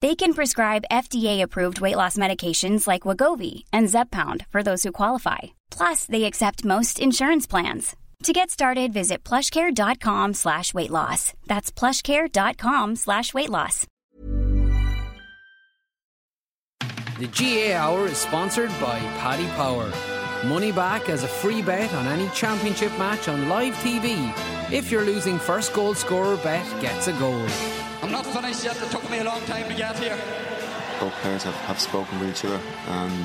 They can prescribe FDA-approved weight loss medications like Wegovy and Zepbound for those who qualify. Plus, they accept most insurance plans. To get started, visit plushcare.com/weightloss. That's plushcare.com/weightloss. The GA Hour is sponsored by Paddy Power. Money back as a free bet on any championship match on live TV. If you're losing, first goal scorer bet gets a goal. I'm not finished yet, it took me a long time to get here. Both players have spoken with each other and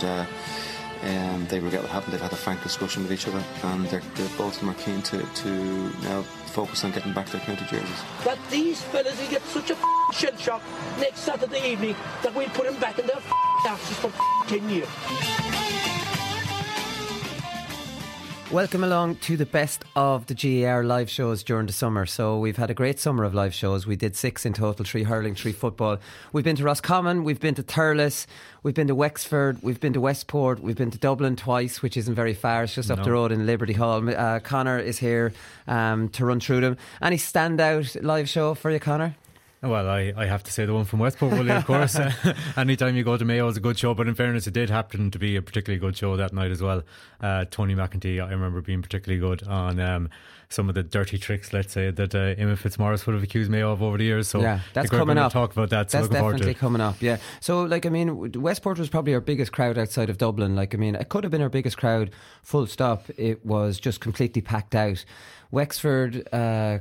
they regret what happened. They've had a frank discussion with each other and they're both of them are keen to now focus on getting back their county jerseys. That these fellas will get such a shell shock next Saturday evening that we'll put them back in their asses for 10 years. Welcome along to the best of the GAR live shows during the summer. So we've had a great summer of live shows. We did 6 in total, 3 hurling, 3 football. We've been to Roscommon, we've been to Thurles, we've been to Wexford, we've been to Westport, we've been to Dublin twice, which isn't very far. It's just up the road in Liberty Hall. Connor is here to run through them. Any standout live show for you, Connor? Well, I have to say the one from Westport, Willie, of course. Anytime you go to Mayo is a good show, but in fairness, it did happen to be a particularly good show that night as well. Tony McEntee, I remember being particularly good on some of the dirty tricks, let's say, that Emma Fitzmaurice would have accused Mayo of over the years. So yeah, that's coming up. Talk about that. So that's definitely coming up. Yeah. So, like, I mean, Westport was probably our biggest crowd outside of Dublin. Like, I mean, it could have been our biggest crowd. Full stop. It was just completely packed out. Wexford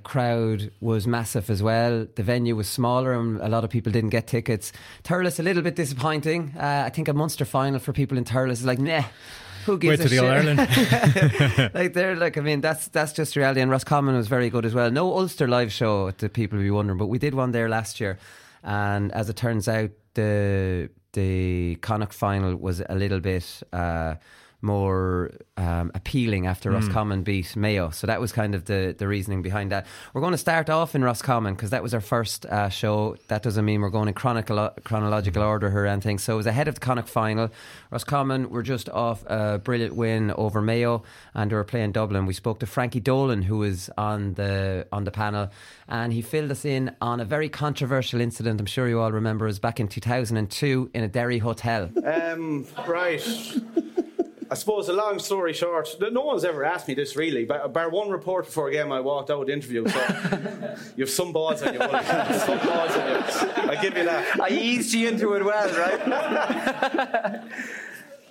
crowd was massive as well. The venue was smaller and a lot of people didn't get tickets. Thurles, a little bit disappointing. I think a Munster final for people in Thurles is like, nah, who gives a shit? Wait to the All-Ireland. Like, they're like, I mean, that's just reality. And Roscommon was very good as well. No Ulster live show, the people will be wondering, but we did one there last year. And as it turns out, the Connacht final was a little bit... more appealing after Roscommon beat Mayo. So that was kind of the reasoning behind that. We're going to start off in Roscommon because that was our first show. That doesn't mean we're going in chronological order here and things. So it was ahead of the Connacht final. Roscommon were just off a brilliant win over Mayo and they were playing Dublin. We spoke to Frankie Dolan, who was on the panel, and he filled us in on a very controversial incident. I'm sure you all remember it was back in 2002 in a Derry hotel. Right. I suppose, a long story short, no one's ever asked me this really, but bar one report before a game I walked out with the interview, so you have some balls on you, Willie. Some balls on you. I'll give you that. I eased you into it well, right?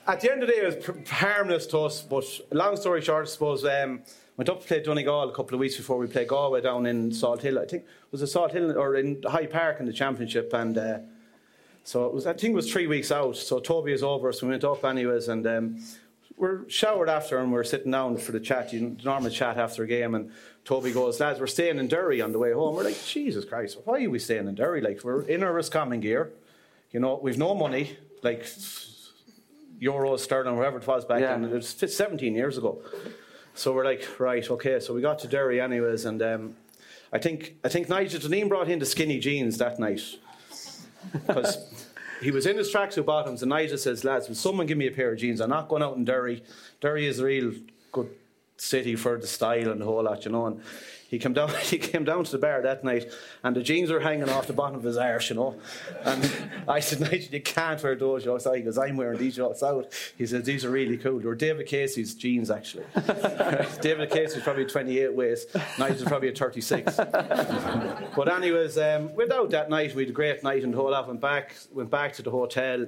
At the end of the day, it was harmless to us, but long story short, I suppose, went up to play Donegal a couple of weeks before we played Galway down in Salt Hill, I think. It was a Salt Hill, or in High Park in the Championship, and... so it was, I think it was 3 weeks out, so Toby was over, so we went up anyways, and we're showered after and we're sitting down for the chat, the normal chat after a game, and Toby goes, lads, we're staying in Derry on the way home. We're like, Jesus Christ, why are we staying in Derry? Like, we're in our Roscommon gear, you know, we've no money, like euros, sterling, whatever it was back then, it was 17 years ago. So we're like, right, okay, so we got to Derry anyways, and I think Nigel Dineen brought in the skinny jeans that night. Because he was in his tracksuit bottoms, and Nigel says, lads, will someone give me a pair of jeans? I'm not going out in Derry. Derry is a real good city for the style and the whole lot, you know. And He came down to the bar that night, and the jeans were hanging off the bottom of his arse, you know. And I said, Nigel, you can't wear those jocks out. He goes, I'm wearing these jocks out. He says, these are really cool. They were David Casey's jeans, actually. David Casey's probably 28 waist. Nigel's probably a 36. But anyways, we were out that night. We had a great night, and the whole lot went back to the hotel.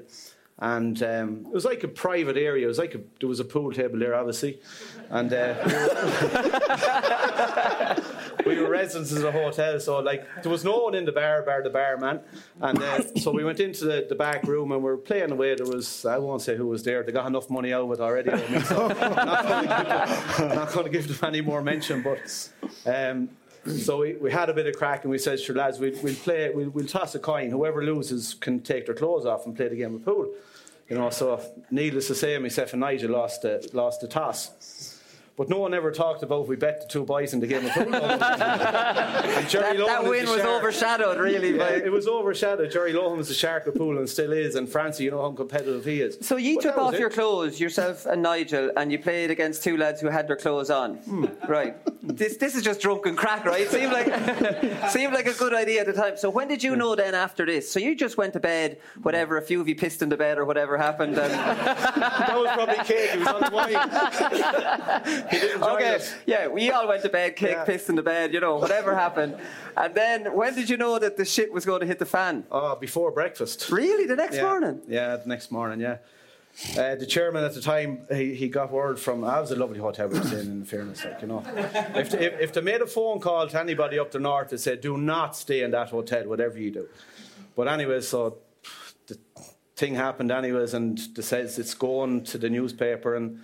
And it was like a private area. It was like there was a pool table there, obviously, and we were residents of the hotel, so like there was no one in the bar bar the barman. And so we went into the back room and we were playing away. There was, I won't say who was there. They got enough money out of it already. I mean, so I'm not going to give them any more mention. But so we had a bit of crack, and we said, sure, lads, we'll toss a coin. Whoever loses can take their clothes off and play the game of pool. You know, so needless to say, myself and Nigel lost the toss. But no one ever talked about we bet the two boys in the game of pool. That win was overshadowed, really. Yeah, it was overshadowed. Jerry Lohan was the shark of pool and still is. And Francie, you know how competitive he is. So you took off your clothes, yourself and Nigel, and you played against two lads who had their clothes on. Right. This is just drunken crack, right? Seemed like a good idea at the time. So when did you know then after this? So you just went to bed, whatever, a few of you pissed in the bed or whatever happened. That was probably cake. It was on wine. Okay, yeah, we all went to bed, cake, pissed in the bed, you know, whatever happened. And then, when did you know that the shit was going to hit the fan? Oh, before breakfast. Really? The next morning? Yeah, the next morning, yeah. The chairman at the time, he got word from... I was a lovely hotel we were staying in fairness, like, you know. If they made a phone call to anybody up the north, they said, do not stay in that hotel, whatever you do. But anyway, so the thing happened anyways, and they says it's going to the newspaper, and...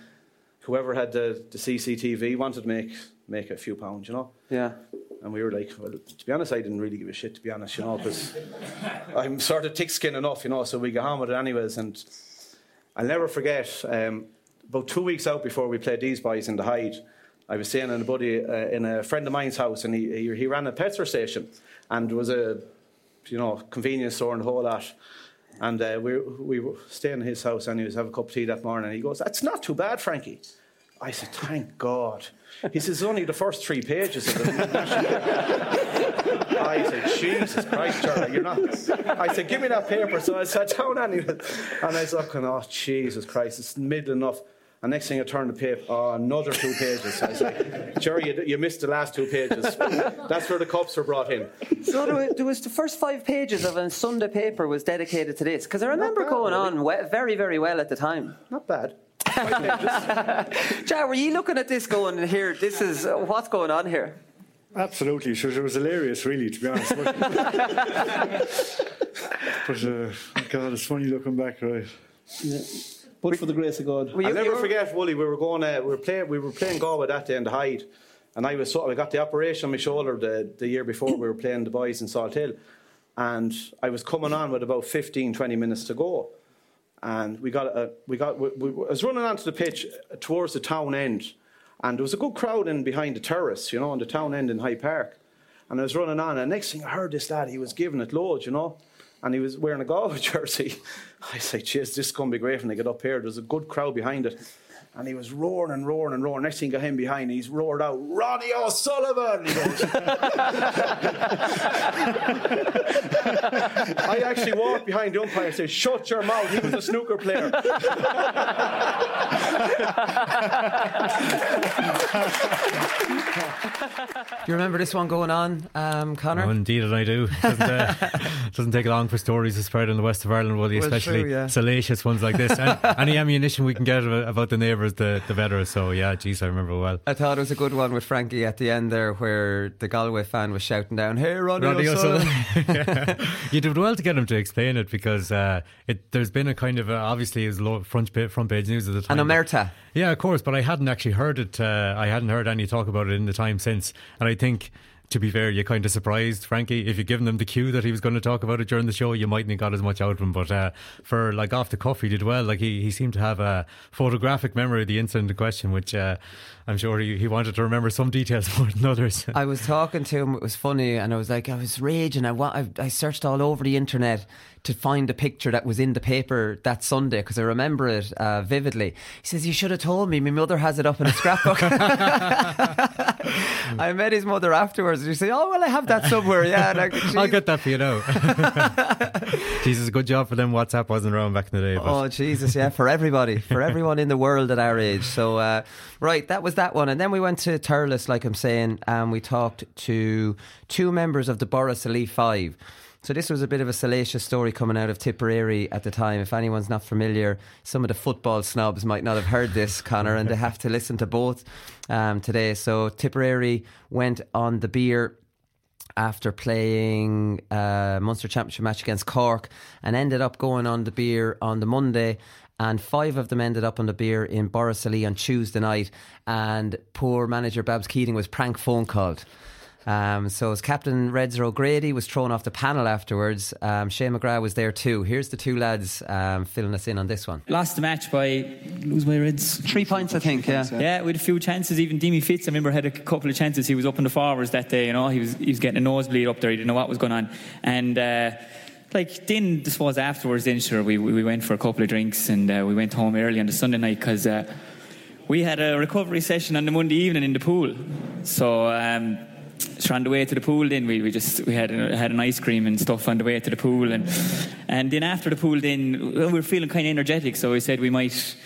Whoever had the CCTV wanted to make a few pounds, you know? Yeah. And we were like, well, to be honest, I didn't really give a shit, to be honest, you know, because I'm sort of thick-skinned enough, you know, so we got on with it anyways. And I'll never forget, about 2 weeks out before we played these boys in the Hyde, I was staying in a friend of mine's house, and he ran a petrol station, and there was a, you know, convenience store and the whole lot. And we were staying in his house, and he was having a cup of tea that morning. And he goes, that's not too bad, Frankie. I said, thank God. He says, it's only the first 3 pages of it. I said, Jesus Christ, Charlie, you're not... I said, give me that paper. So I sat down anyway. And I was looking, oh, Jesus Christ, it's middle enough. And next thing I turned the paper, oh, another 2 pages. I was like, Jerry, you missed the last 2 pages. That's where the cups were brought in. So there was the first 5 pages of a Sunday paper was dedicated to this. Because I remember going on very, very well at the time. Not bad. Jar, were you looking at this going, here, this is, what's going on here? Absolutely. Sure, it was hilarious, really, to be honest. But, God, it's funny looking back, right? Yeah. But for the grace of God, I'll never forget, Wooly. We were going. We were playing Galway that day in the Hyde, and I got the operation on my shoulder the year before we were playing the boys in Salt Hill, and I was coming on with about 15, 20 minutes to go, and I was running onto the pitch towards the town end, and there was a good crowd in behind the terrace, you know, on the town end in Hyde Park, and I was running on, and next thing I heard this lad, he was giving it loads, you know. And he was wearing a Galway jersey. I was like, jeez, this is going to be great when they get up here. There's a good crowd behind it. And he was roaring and roaring and roaring. Next thing got him behind, he's roared out, Ronnie O'Sullivan! He goes. I actually walked behind the umpire and said, shut your mouth, he was a snooker player. Do you remember this one going on, Conor? Oh, indeed, and I do. Doesn't take long for stories to spread in the west of Ireland, Willie, especially salacious ones like this. And any ammunition we can get about the neighbours, the better. So yeah, geez, I remember well. I thought it was a good one with Frankie at the end there, where the Galway fan was shouting down, "Hey, Ronnie O'Sullivan!" You did well to get him to explain it, because there's been a kind of obviously it was front page news at the time. An omerta. Yeah, of course, but I hadn't actually heard it. I hadn't heard any talk about it in the time since, and I think to be fair, you're kind of surprised, Frankie. If you'd given him the cue that he was going to talk about it during the show, you mightn't have got as much out of him. But for like off the cuff, he did well. Like he seemed to have a photographic memory of the incident in question, which I'm sure he wanted to remember some details more than others. I was talking to him. It was funny, and I was like, I was raging. I searched all over the internet to find a picture that was in the paper that Sunday, because I remember it vividly. He says, you should have told me. My mother has it up in a scrapbook. I met his mother afterwards, and she said, oh, well, I have that somewhere. Yeah, and I'll get that for you now. Jesus, good job for them. WhatsApp wasn't around back in the day. But. Oh, Jesus, yeah, for everybody. For everyone in the world at our age. So, right, that was that one. And then we went to Thurles, like I'm saying, and we talked to two members of the Borrisoleigh Five. So this was a bit of a salacious story coming out of Tipperary at the time. If anyone's not familiar, some of the football snobs might not have heard this, Connor, and they have to listen to both today. So Tipperary went on the beer after playing a Munster Championship match against Cork and ended up going on the beer on the Monday. And five of them ended up on the beer in Borrisoleigh on Tuesday night. And poor manager Babs Keating was prank phone called. So his captain Reds O'Grady was thrown off the panel afterwards. Shane McGrath was there too. Here's the two lads filling us in on this one. Lost the match by lose by Reds 3 points, I think. Yeah, we had a few chances. Even Dimi Fitz, I remember, had a couple of chances. He was up in the forwards that day. You know, he was getting a nosebleed up there. He didn't know what was going on. And then this was afterwards. Then sure, we went for a couple of drinks and we went home early on the Sunday night because we had a recovery session on the Monday evening in the pool. So. On the way to the pool then we had an ice cream and stuff on the way to the pool and then after the pool then we were feeling kind of energetic, so we said we might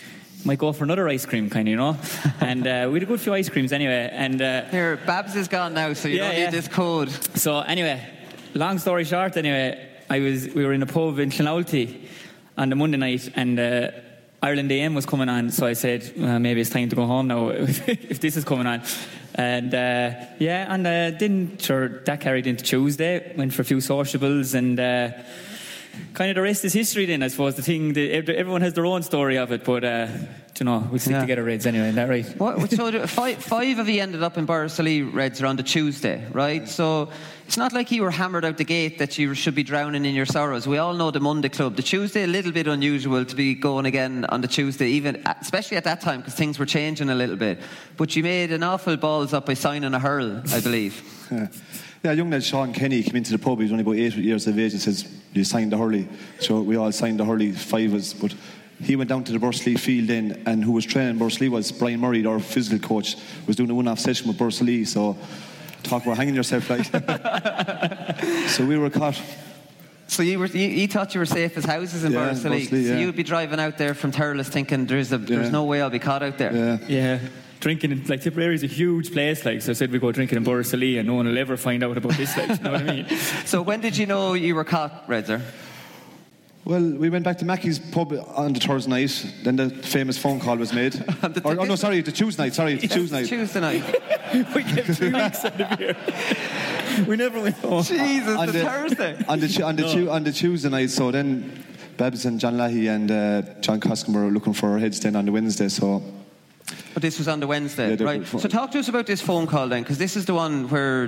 go for another ice cream kind of, you know. And we had a good few ice creams anyway, and here Babs is gone now, so you don't need this code. So anyway, long story short, we were in a pub in Clonalty on the Monday night and Ireland AM was coming on, so I said maybe it's time to go home now if this is coming on. And that carried into Tuesday. Went for a few sociables and kind of the rest is history then, I suppose. The thing that everyone has their own story of it, but we'll stick together, Reds, anyway, isn't that right? So five of you ended up in Borrisoleigh, Reds, on the Tuesday, right? So it's not like you were hammered out the gate that you should be drowning in your sorrows. We all know the Monday club. The Tuesday, a little bit unusual to be going again on the Tuesday, even especially at that time because things were changing a little bit. But you made an awful balls up by signing a hurl, I believe. Yeah, young lad Sean Kenny came into the pub. He was only about 8 years of age and says, you signed the hurley. So we all signed the hurley, five of us. But he went down to the Borrisoleigh field then, and who was training Borrisoleigh was Brian Murray, our physical coach, was doing a one-off session with Borrisoleigh. So talk about hanging yourself like. So we were caught. So you thought you were safe as houses in Borrisoleigh. So you'd be driving out there from Thurles thinking there's no way I'll be caught out there. Yeah. Drinking in, like, Tipperary is a huge place, like, so I said we go drinking in Borrisoleigh and no one will ever find out about this, like, you know what I mean? So when did you know you were caught, Redzer? Well, we went back to Mackie's pub on the Thursday night, then the famous phone call was made. The Tuesday night. We kept 2 weeks out of here. We never went home. Jesus, on the Thursday. On the Tuesday night, so then Babs and John Leahy and John Coscombe were looking for our heads then on the Wednesday, so... But this was on the Wednesday, right? So talk to us about this phone call then, because this is the one where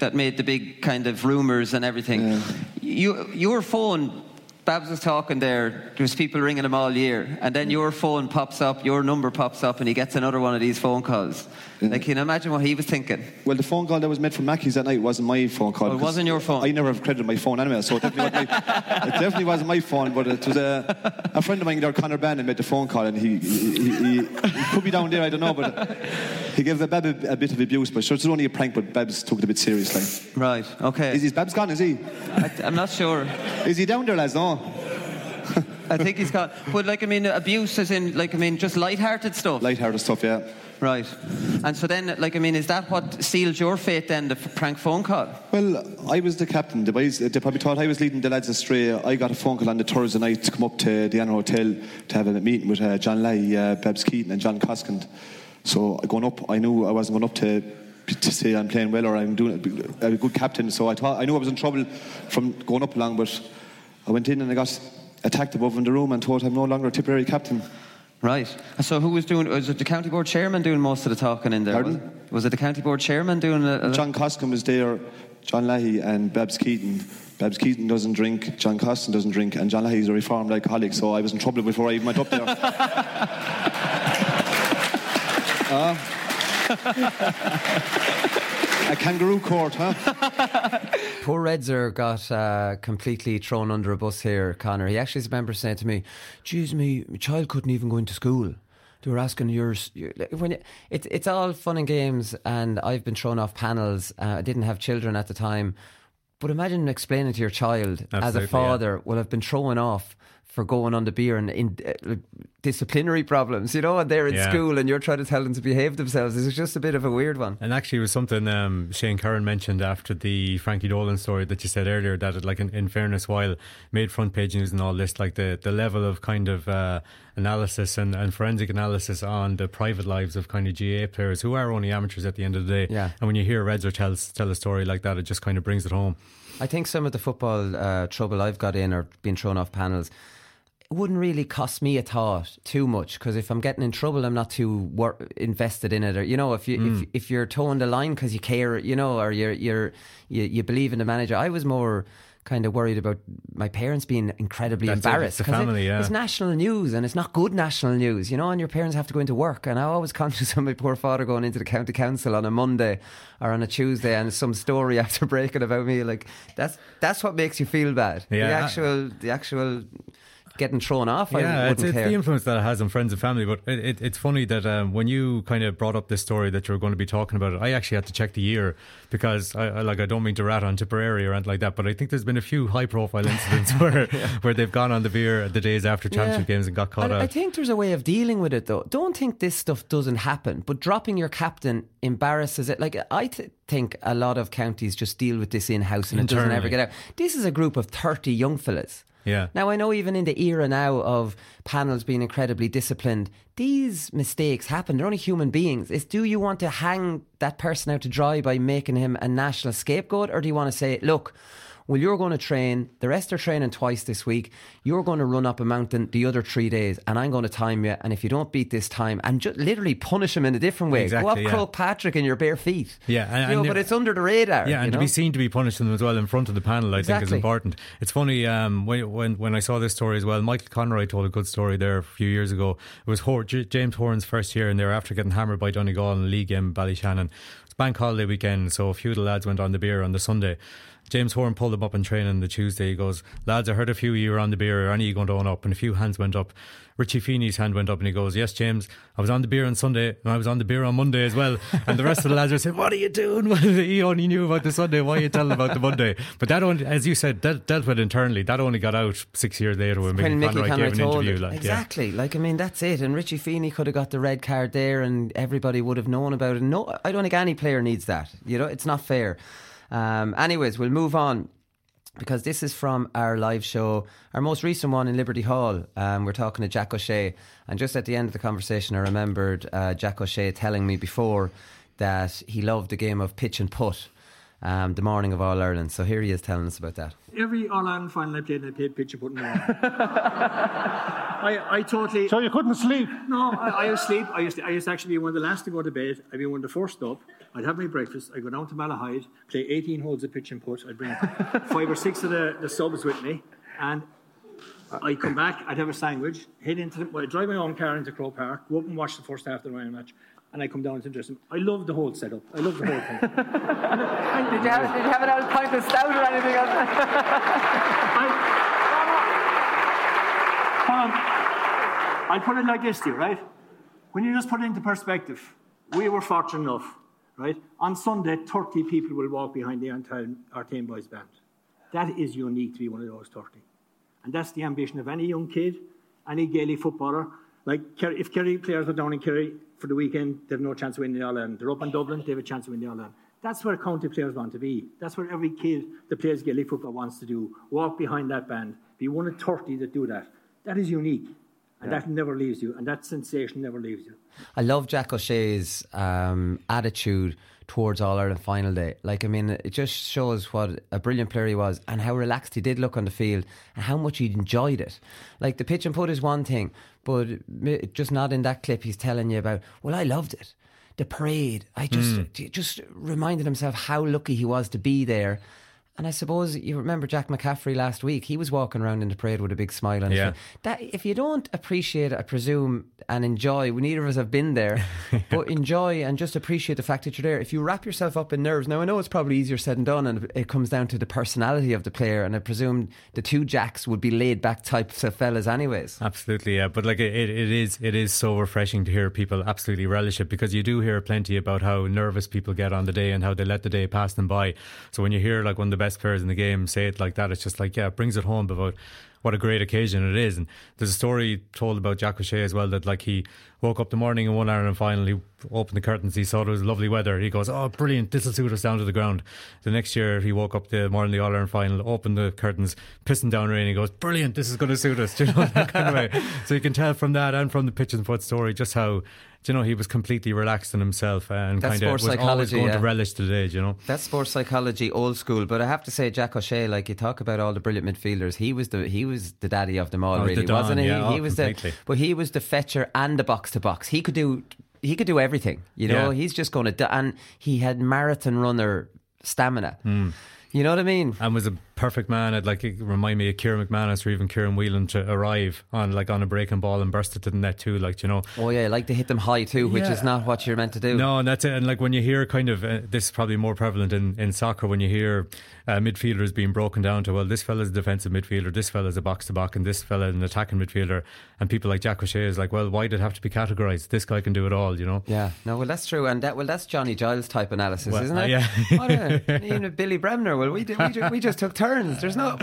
that made the big kind of rumours and everything. Yeah. Your phone, Babs was talking there, there's people ringing him all year, and then your phone pops up, your number pops up, and he gets another one of these phone calls. Yeah. Like, can you imagine what he was thinking? Well, the phone call that was made from Mackie's that night wasn't my phone call. Well, it wasn't your phone. I never have credited my phone anyway, so it definitely wasn't my phone, but it was a friend of mine there, Conor Bannon, made the phone call, and he could be down there, I don't know, but he gave the Bab a bit of abuse, but sure, it's only a prank, but Babs took it a bit seriously. Right, okay. Is Babs gone, is he? I'm not sure. Is he down there, lads? No. I think he's gone. But, abuse as in, just lighthearted stuff? Lighthearted stuff, yeah. Right. And so then, is that what sealed your fate then, the prank phone call? Well, I was the captain. The boys, they probably thought I was leading the lads astray. I got a phone call on the Thursday night to come up to the Anna Hotel to have a meeting with John Leahy, Babs Keating and John Coscombe. So going up, I knew I wasn't going up to say I'm playing well or I'm doing a good captain. So I thought I knew I was in trouble from going up along, but I went in and I got attacked above in the room and thought I'm no longer a Tipperary captain. Right. So who was doing... Was it the county board chairman doing most of the talking in there? Pardon? Was it the county board chairman doing... John Coscombe was there, John Leahy and Babs Keating. Babs Keating doesn't drink, John Coscombe doesn't drink, and John Leahy is a reformed alcoholic, so I was in trouble before I even went up there. A kangaroo court, huh? Poor Redzer got completely thrown under a bus here, Connor. He actually is a member saying to me, "Geez, my child couldn't even go into school. They were asking yours." It's all fun and games, and I've been thrown off panels. I didn't have children at the time. But imagine explaining to your child, absolutely, as a father, yeah, well, I've been thrown off for going on the beer and disciplinary problems, you know, and they're in school and you're trying to tell them to behave themselves. It's just a bit of a weird one. And actually it was something Shane Curran mentioned after the Frankie Dolan story that you said earlier, that it, like, in fairness, while made front page news and all this, like the level of kind of analysis and forensic analysis on the private lives of kind of GAA players who are only amateurs at the end of the day. Yeah. And when you hear Redzer tell a story like that, it just kind of brings it home. I think some of the football trouble I've got in or been thrown off panels, it wouldn't really cost me a thought too much, because if I'm getting in trouble, I'm not too invested in it. Or, you know, if you're toeing the line because you care, you know, or you believe in the manager. I was more kind of worried about my parents being incredibly embarrassed. That's the family, it's national news, and it's not good national news, you know, and your parents have to go into work. And I was conscious of my poor father going into the county council on a Monday or on a Tuesday and some story after breaking about me. Like, that's what makes you feel bad. Yeah. The actual getting thrown off, I wouldn't care. It's the influence that it has on friends and family. But it's funny that when you kind of brought up this story that you were going to be talking about it, I actually had to check the year, because I don't mean to rat on Tipperary or anything like that, but I think there's been a few high profile incidents where they've gone on the beer the days after championship games and got caught out. I think there's a way of dealing with it though. Don't think this stuff doesn't happen, but dropping your captain embarrasses it. Like, I think a lot of counties just deal with this in-house and internally. It doesn't ever get out. This is a group of 30 young fellas. Yeah. Now, I know even in the era now of panels being incredibly disciplined, these mistakes happen. They're only human beings. It's, do you want to hang that person out to dry by making him a national scapegoat? Or do you want to say, look, well, you're going to train, the rest are training twice this week, you're going to run up a mountain the other 3 days, and I'm going to time you, and if you don't beat this time, and just literally punish him in a different way. Exactly, go up Croagh Patrick in your bare feet. Yeah, and but it's under the radar. Yeah, and to be seen to be punishing them as well in front of the panel, I think is important. It's funny, when I saw this story as well, Michael Conroy told a good story there a few years ago. It was James Horan's first year, and they were after getting hammered by Donegal in a league game in Ballyshannon. It's bank holiday weekend, so a few of the lads went on the beer on the Sunday. James Horan pulled them up in training the Tuesday. He goes, lads, I heard a few of you were on the beer. Are any of you going to own up? And a few hands went up. Richie Feeney's hand went up and he goes, yes, James, I was on the beer on Sunday and I was on the beer on Monday as well. And the rest of the lads are saying, what are you doing? He only knew about the Sunday. Why are you telling about the Monday? But that only, as you said, that dealt with internally. That only got out 6 years later when Mickey Conroy gave an interview. Exactly. Yeah. Like, I mean, that's it. And Richie Feeney could have got the red card there and everybody would have known about it. No, I don't think any player needs that. You know, it's not fair. Anyways, we'll move on, because this is from our live show, our most recent one in Liberty Hall. We're talking to Jack O'Shea, and just at the end of the conversation I remembered Jack O'Shea telling me before that he loved the game of pitch and putt the morning of All-Ireland. So here he is telling us about that. Every All-Ireland final I played pitch and putt in the morning. I totally... So you couldn't sleep? No, I was asleep. I used to actually be one of the last to go to bed. I'd be one of the first up. I'd have my breakfast. I'd go down to Malahide, play 18 holes of pitch and putt. I'd bring 5 or 6 of the subs with me. And I'd come back, I'd have a sandwich, I'd drive my own car into Croagh Park, go up and watch the first half of the Ryan match. And I come down to dressing. I love the whole setup. I love the whole thing. Did you have an old pint of stout or anything else? I'll put it like this to you, right? When you just put it into perspective, we were fortunate enough, right? On Sunday, 30 people will walk behind the Artane Boys band. That is unique to be one of those 30. And that's the ambition of any young kid, any Gaelic footballer. Like, if Kerry players are down in Kerry for the weekend, they have no chance of winning the All-Ireland. They're up in Dublin, they have a chance of winning the All-Ireland. That's where county players want to be. That's where every kid that plays Gaelic football wants to do. Walk behind that band. Be one of 30 that do that. That is unique. And that never leaves you. And that sensation never leaves you. I love Jack O'Shea's attitude towards All-Ireland final day. Like, I mean, it just shows what a brilliant player he was and how relaxed he did look on the field and how much he enjoyed it. Like, the pitch and put is one thing, but just not in that clip he's telling you about, well, I loved it. The parade. He just reminded himself how lucky he was to be there. And I suppose you remember Jack McCaffrey last week. He was walking around in the parade with a big smile on his face. That, if you don't appreciate, I presume, and enjoy, neither of us have been there, but enjoy and just appreciate the fact that you're there. If you wrap yourself up in nerves, now I know it's probably easier said than done, and it comes down to the personality of the player, and I presume the two Jacks would be laid back types of fellas anyways. Absolutely, yeah. But like it is so refreshing to hear people absolutely relish it, because you do hear plenty about how nervous people get on the day and how they let the day pass them by. So when you hear like one of the best players in the game say it like that, it's just like, yeah, it brings it home about what a great occasion it is. And there's a story told about Jack O'Shea as well, that like he woke up the morning in one Ireland final, he opened the curtains, he saw it was lovely weather, he goes, oh brilliant, this will suit us down to the ground. The next year he woke up the morning of the All-Ireland final, opened the curtains, pissing down rain, he goes, brilliant, this is going to suit us. Do you know, that kind of way. So you can tell from that and from the pitch and foot story just how, do you know, he was completely relaxed in himself and kind of was always going to relish the day, you know. That's sports psychology, old school. But I have to say, Jack O'Shea, like you talk about all the brilliant midfielders, he was the daddy of them all, really, wasn't he? Yeah, he was completely. But he was the fetcher and the box to box. He could do everything, you know. Yeah. He's just going to, and he had marathon runner stamina. Mm. You know what I mean? And was a perfect man. I'd like it remind me of Kieran McManus or even Kieran Whelan to arrive on a breaking ball and burst it to the net too, like, you know. Oh yeah, like to hit them high too, which is not what you're meant to do. No, and that's it. And like when you hear kind of this is probably more prevalent in soccer, when you hear midfielders being broken down to, well, this fella's a defensive midfielder, this fella's a box to box, and this fella an attacking midfielder, and people like Jack O'Shea is like, well, why did it have to be categorised? This guy can do it all, you know. Yeah, no, well that's true, and that's Johnny Giles type analysis, well, isn't it? Yeah. Even Billy Bremner. Well, we just took turns. There's no.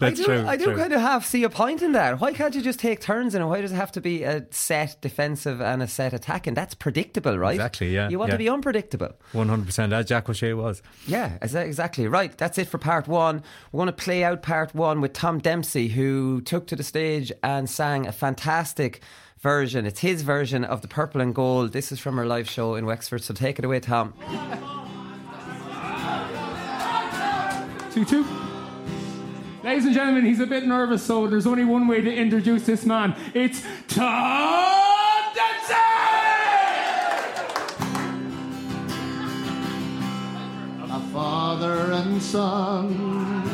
That's true. I do true. Kind of see a point in that. Why can't you just take turns in it? Why does it have to be a set defensive and a set attacking? That's predictable, right? Exactly. Yeah. You want to be unpredictable. 100%. As Jack O'Shea was. Yeah. Exactly. Right. That's it for part one. We're going to play out part one with Tom Dempsey, who took to the stage and sang a fantastic version. It's his version of the Purple and Gold. This is from her live show in Wexford. So take it away, Tom. 2-2. Ladies and gentlemen, he's a bit nervous, so there's only one way to introduce this man. It's Tom Dempsey! A father and son,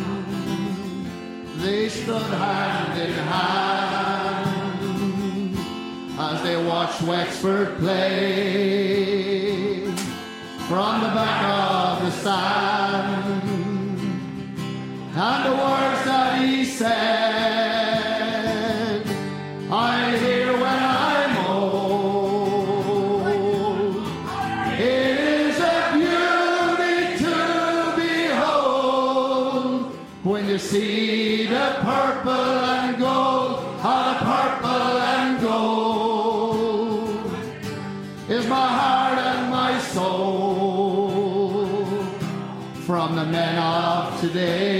they stood hand in hand as they watched Wexford play from the back of the stand. And the words that he said, I hear when I'm old. It is a beauty to behold when you see the purple and gold. How the purple and gold is my heart and my soul from the men of today.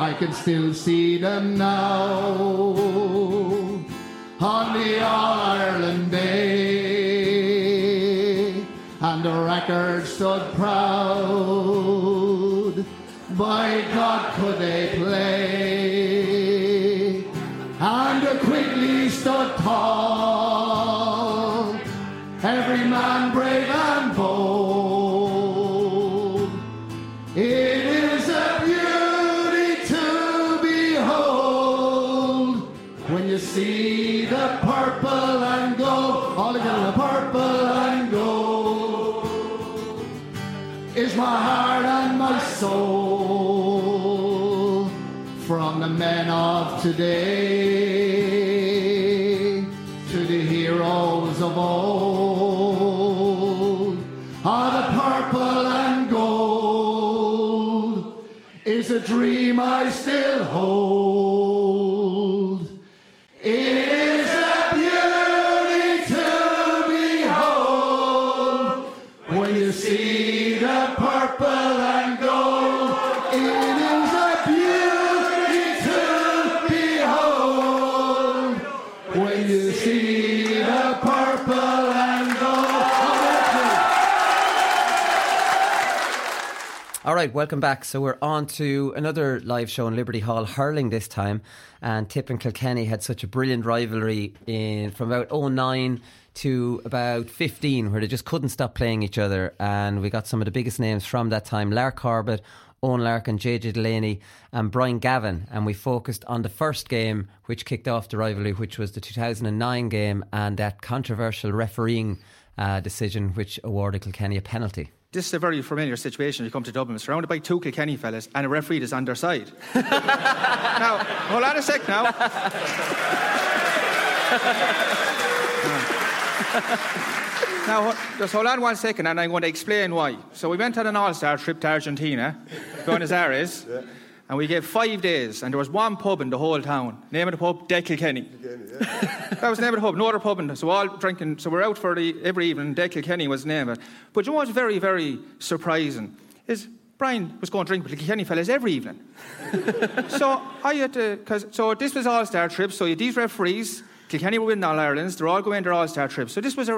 I can still see them now on the All-Ireland day, and the record stood proud. By God, could they play? And they quickly stood tall, every man brave and bold. See the purple and gold, all together, the purple and gold is my heart and my soul from the men of today to the heroes of old. Ah, the purple and gold is dream I still hold. It is a beauty to behold when you see the purple and gold. It is a beauty to behold when you see the purple and gold. All right, welcome back. So we're on to another live show in Liberty Hall, hurling this time. And Tip and Kilkenny had such a brilliant rivalry in from about 09 to about 15, where they just couldn't stop playing each other. And we got some of the biggest names from that time: Lar Corbett, Owen Larkin, JJ Delaney and Brian Gavin. And we focused on the first game, which kicked off the rivalry, which was the 2009 game, and that controversial refereeing decision which awarded Kilkenny a penalty. This is a very familiar situation. You come to Dublin, surrounded by two Kilkenny fellas, and a referee is on their side. Now, hold on a sec now. Now, just hold on 1 second and I'm going to explain why. So we went on an all-star trip to Argentina, Buenos Aires, yeah. And we gave 5 days, and there was one pub in the whole town. Name of the pub, De Kilkenny. Yeah. That was the name of the pub, no other pub. So all drinking, so we're out for every evening, De Kilkenny was the name of it. But you know what's very, very surprising is Brian was going to drink with the Kilkenny fellas every evening. So I had to, so this was all-star trip, so you had these referees, Kilkenny were winning All-Irelands, they're all going on their all-star trip. So this was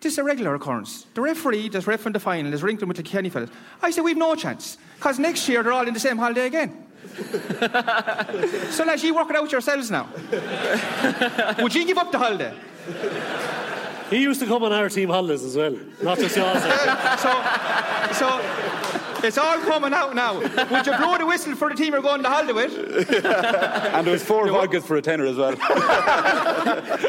this is a regular occurrence. The referee that's reffing the final is ringing with the Kilkenny fellas. I said, we've no chance, because next year they're all in the same holiday again. So, lads, you work it out yourselves now. Would you give up the holiday? He used to come on our team holidays as well, not just yours. So it's all coming out now. Would you blow the whistle for the team you're going to holiday with? And there was four vodkas for a tenner as well.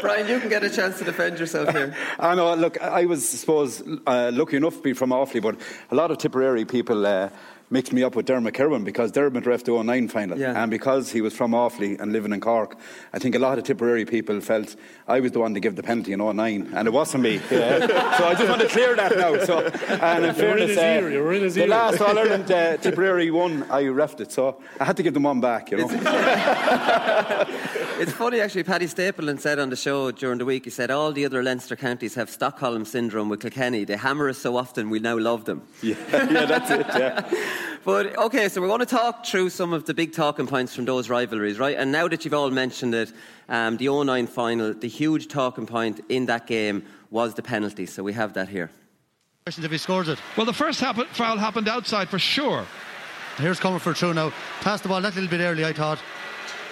Brian, you can get a chance to defend yourself here. I know, look, I was, I suppose, lucky enough to be from Offaly, but a lot of Tipperary people mixed me up with Dermot Kirwan, because Dermot ref the 09 final, yeah. And because he was from Offaly and living in Cork, I think a lot of Tipperary people felt I was the one to give the penalty in 09, and it wasn't me. Yeah. So I just want to clear that now. So, and in fairness, the last All-Ireland Tipperary won, I refed it, so I had to give them one back, you know. It's funny actually, Paddy Stapleton said on the show during the week, he said all the other Leinster counties have Stockholm syndrome with Kilkenny. They hammer us so often we now love them. Yeah, that's it, yeah. But, OK, so we're going to talk through some of the big talking points from those rivalries, right? And now that you've all mentioned it, the 09 final, the huge talking point in that game was the penalty. So we have that here. Questions if he scores it. Well, the first foul happened outside for sure. Here's Comerford through now. Passed the ball that little bit early, I thought.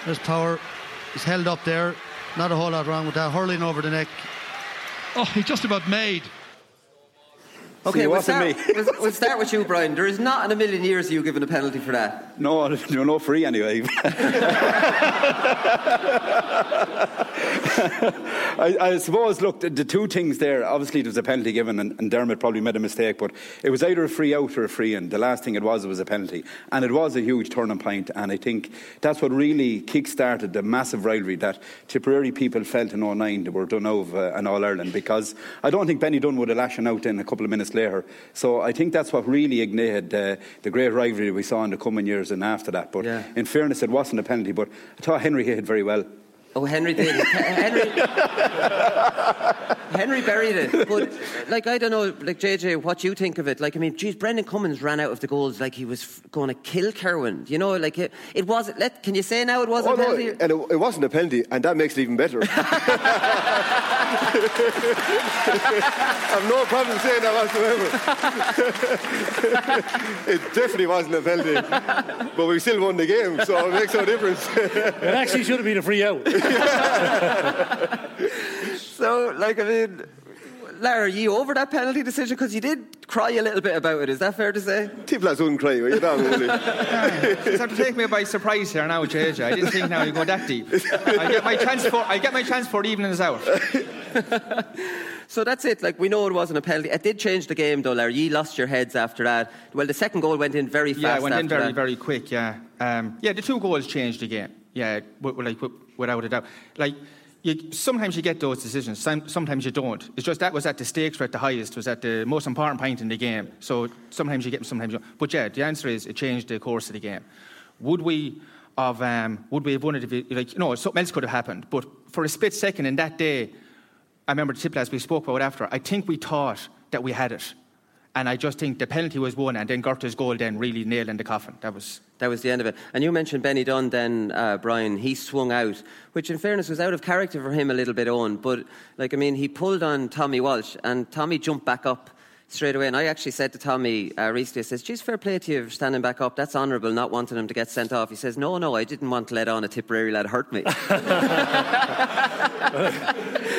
There's Power. He's held up there. Not a whole lot wrong with that. Hurling over the neck. Oh, he just about made... Okay, we'll start with you, Brian. There is not in a million years you given a penalty for that. No, you're not free anyway. I suppose, look, the two things there, obviously there was a penalty given and Dermot probably made a mistake, but it was either a free out or a free in. The last thing it was a penalty. And it was a huge turning point, and I think that's what really kick-started the massive rivalry that Tipperary people felt in 09 that were done over in All-Ireland, because I don't think Benny Dunn would have lashing out in a couple of minutes later. So I think that's what really ignited the great rivalry we saw in the coming years and after that. But yeah, in fairness, it wasn't a penalty, but I thought Henry hit very well. Oh, Henry did. Henry buried it. But, like, I don't know, like, JJ, what you think of it. Like, I mean, geez, Brendan Cummins ran out of the goals like he was going to kill Kirwan. You know, like, it wasn't... Can you say now it wasn't a penalty? No, it wasn't a penalty, and that makes it even better. I've no problem saying that whatsoever. It definitely wasn't a penalty. But we still won the game, so it makes no difference. It actually should have been a free out. So, like, I mean, Lar, are you over that penalty decision? Because you did cry a little bit about it, is that fair to say? Tip lads wouldn't cry, you don't really. It's have to take me by surprise here now, JJ. I didn't think now you'd go that deep. I get my chance for the evening is out. So that's it. Like, we know it wasn't a penalty. It did change the game though, Lar. You lost your heads after that. Well, the second goal went in very fast. Yeah, it went in very, very quick, yeah. Yeah, the two goals changed the game. Yeah, without a doubt. Like, sometimes you get those decisions, sometimes you don't. It's just that was at the stakes were at the highest, was at the most important point in the game. So sometimes you get them, sometimes you don't. But yeah, the answer is it changed the course of the game. Would we have won it if it, like, no, something else could have happened. But for a split second in that day, I remember the tip last we spoke about after, I think we thought that we had it. And I just think the penalty was won, and then Gertner's goal then really nailed in the coffin. That was the end of it. And you mentioned Benny Dunn then, Brian. He swung out, which in fairness was out of character for him a little bit, Owen. But, like, I mean, he pulled on Tommy Walsh, and Tommy jumped back up straight away. And I actually said to Tommy recently, I says, geez, fair play to you for standing back up. That's honourable, not wanting him to get sent off. He says, no, I didn't want to let on a Tipperary lad hurt me.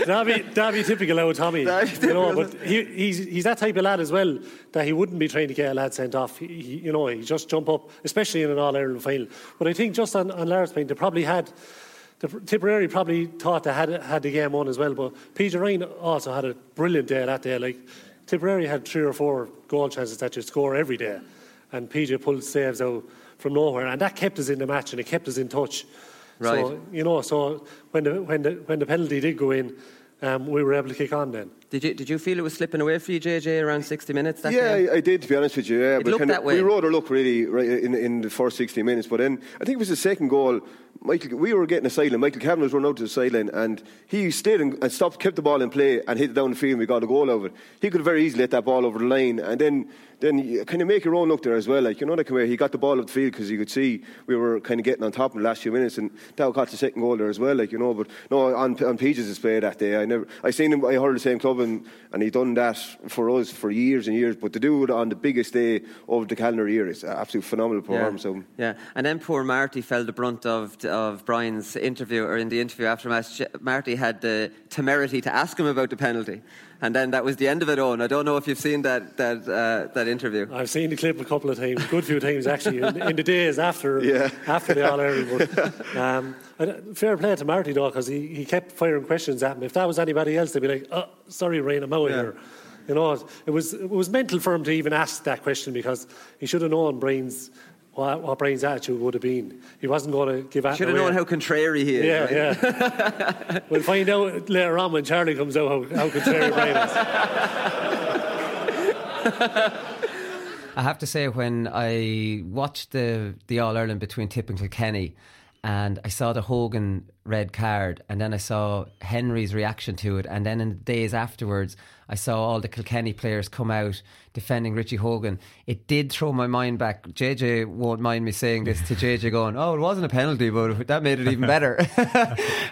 That'd be typical old Tommy, you know. But he's that type of lad as well, that he wouldn't be trying to get a lad sent off. He just jump up, especially in an All-Ireland final. But I think just on Lar's point, Tipperary probably thought they had the game on as well. But Peter Ryan also had a brilliant day that day. Like, Tipperary had 3 or 4 goal chances that you score every day, and PJ pulled saves out from nowhere, and that kept us in the match and it kept us in touch. Right. So, so when the penalty did go in, we were able to kick on then. Did you feel it was slipping away for you, JJ, around 60 minutes? Yeah, I did, to be honest with you. Yeah, it looked that way. We rode our luck really right in the first 60 minutes, but then I think it was the second goal. We were getting a sideline. Michael Cavan was run out to the sideline, and he stayed and stopped, kept the ball in play, and hit it down the field. And we got a goal over it. He could very easily let that ball over the line, and then you kind of make your own luck there as well. Like, where he got the ball up the field because you could see we were kind of getting on top in the last few minutes, and that got the second goal there as well. Like, but no, on Peaches' display that day, I seen him. I heard the same club, and he done that for us for years and years. But to do it on the biggest day of the calendar year is absolutely phenomenal performance. Yeah. So yeah, and then poor Marty fell the brunt of Brian's interview, or in the interview after match, Marty had the temerity to ask him about the penalty, and then that was the end of it all. And I don't know if you've seen that interview. I've seen the clip a couple of times, good few times actually, in the days after the All-Ireland. But, fair play to Marty though, because he kept firing questions at him. If that was anybody else, they'd be like, "Oh, sorry, Ryan, I'm out here." It was mental for him to even ask that question, because he should have known Brian's. What Brian's attitude would have been. He wasn't going to give out. Should have known how contrary he is. Yeah. We'll find out later on when Charlie comes out how contrary Brian is. I have to say, when I watched the All-Ireland between Tipp and Kilkenny, and I saw the Hogan red card, and then I saw Henry's reaction to it, and then in the days afterwards I saw all the Kilkenny players come out defending Richie Hogan. It did throw my mind back. JJ won't mind me saying this to JJ, going, "Oh, it wasn't a penalty, but that made it even better."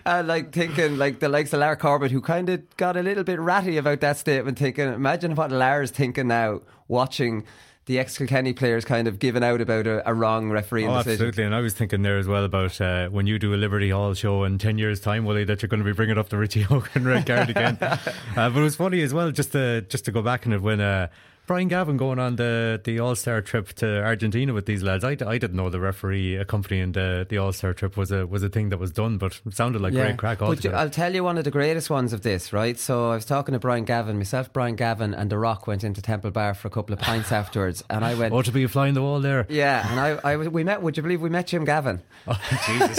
And thinking the likes of Lar Corbett, who kind of got a little bit ratty about that statement, thinking, imagine what Lar's thinking now, watching the ex-Kilkenny players kind of giving out about a wrong refereeing decision. Absolutely, and I was thinking there as well about when you do a Liberty Hall show in 10 years' time, Willie, that you're going to be bringing up the Richie Hogan red card again. But it was funny as well, just to go back on it, when Brian Gavin going on the All-Star trip to Argentina with these lads. I didn't know the referee accompanying the All-Star trip was a thing that was done, but it sounded like great crack all. I'll tell you one of the greatest ones of this, right? So I was talking to Brian Gavin. Myself, Brian Gavin and The Rock went into Temple Bar for a couple of pints afterwards, and I went... Oh, to be flying the wall there. Yeah, and we met, would you believe, we met Jim Gavin. Oh, Jesus.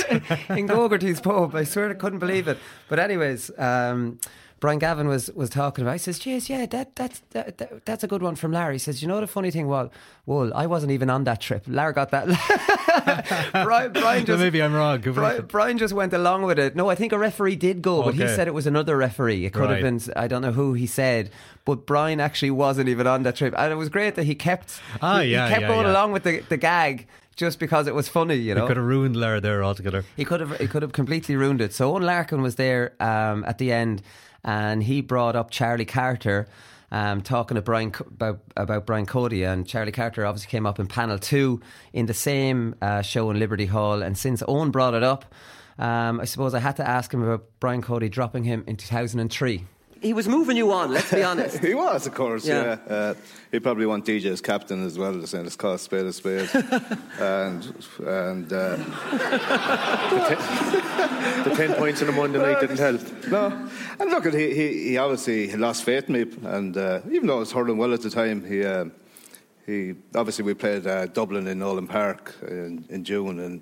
In Gogarty's pub. I swear I couldn't believe it. But anyways... Brian Gavin was talking about. He says, "Jeez, yeah, that's a good one from Larry." He says, "You know the funny thing, well, I wasn't even on that trip. Larry got that." Brian just, maybe I'm wrong. Brian just went along with it. No, I think a referee did go, but he said it was another referee. It could have been. I don't know who he said, but Brian actually wasn't even on that trip, and it was great that he kept. He kept going along with the gag. Just because it was funny, He could have ruined Lar there altogether. He could have completely ruined it. So Owen Larkin was there at the end, and he brought up Charlie Carter, talking to Brian about Brian Cody, and Charlie Carter obviously came up in panel 2 in the same show in Liberty Hall. And since Owen brought it up, I suppose I had to ask him about Brian Cody dropping him in 2003. He was moving you on, let's be honest. He was, of course, yeah. He probably want DJ as captain as well, saying it's called spade a spade. and the 10 points in a Monday night didn't help. No. And look, he obviously lost faith in me, and even though I was hurling well at the time, he obviously we played Dublin in Nolan Park in June, and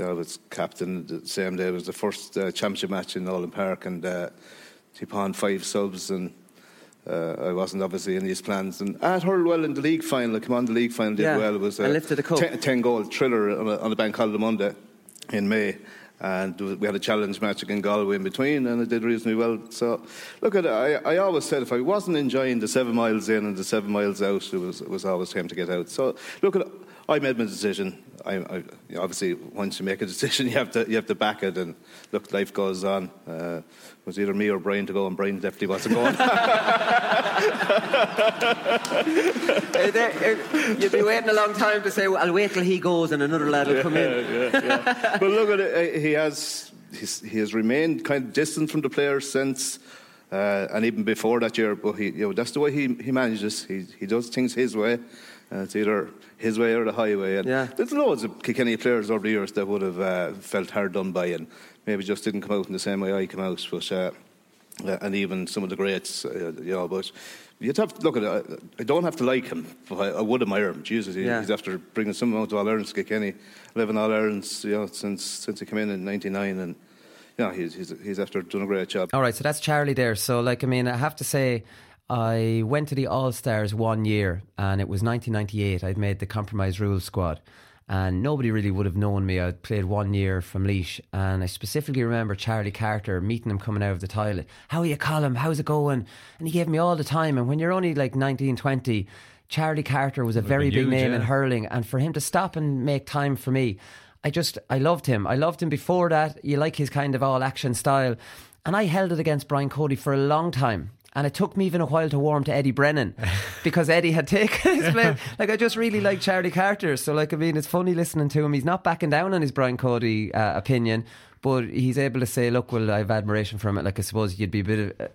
I was captain. The same day was the first championship match in Nolan Park, and he pawned 5 subs, and I wasn't obviously in his plans. And I hurled well in the league final. I came on the league final, did well. It was a 10-goal thriller on a bank holiday Monday in May. And we had a challenge match against Galway in between, and I did reasonably well. So, look, I always said if I wasn't enjoying the 7 miles in and the 7 miles out, it was always time to get out. So, look, I made my decision. I obviously, once you make a decision, you have to back it. And look, life goes on. It was either me or Brian to go, and Brian definitely wasn't going. You'd be waiting a long time to say, well, I'll wait till he goes and another lad will come in. Yeah. But look at it, he has remained kind of distant from the players since. And even before that year, but that's the way he manages. He does things his way, and it's either his way or the highway. And there's loads of Kilkenny players over the years that would have felt hard done by, and maybe just didn't come out in the same way I came out. But and even some of the greats, but you'd have to look at it. I don't have to like him, but I would admire him. Jesus, he's after bringing some amount of All Irelands to Kilkenny, 11 All Irelands, since he came in '99, and. No, he's after doing a great job. All right, so that's Charlie there. So, I have to say, I went to the All-Stars one year, and it was 1998. I'd made the compromise rule squad, and nobody really would have known me. I'd played 1 year from Laois, and I specifically remember Charlie Carter, meeting him coming out of the toilet. How are you, Colm? How's it going? And he gave me all the time. And when you're only 19, 20, Charlie Carter was a very big name in hurling, and for him to stop and make time for me, I loved him. I loved him before that. You like his kind of all-action style. And I held it against Brian Cody for a long time. And it took me even a while to warm to Eddie Brennan because Eddie had taken his man. I just really like Charlie Carter. So, it's funny listening to him. He's not backing down on his Brian Cody opinion, but he's able to say, look, well, I have admiration for him. I suppose you'd be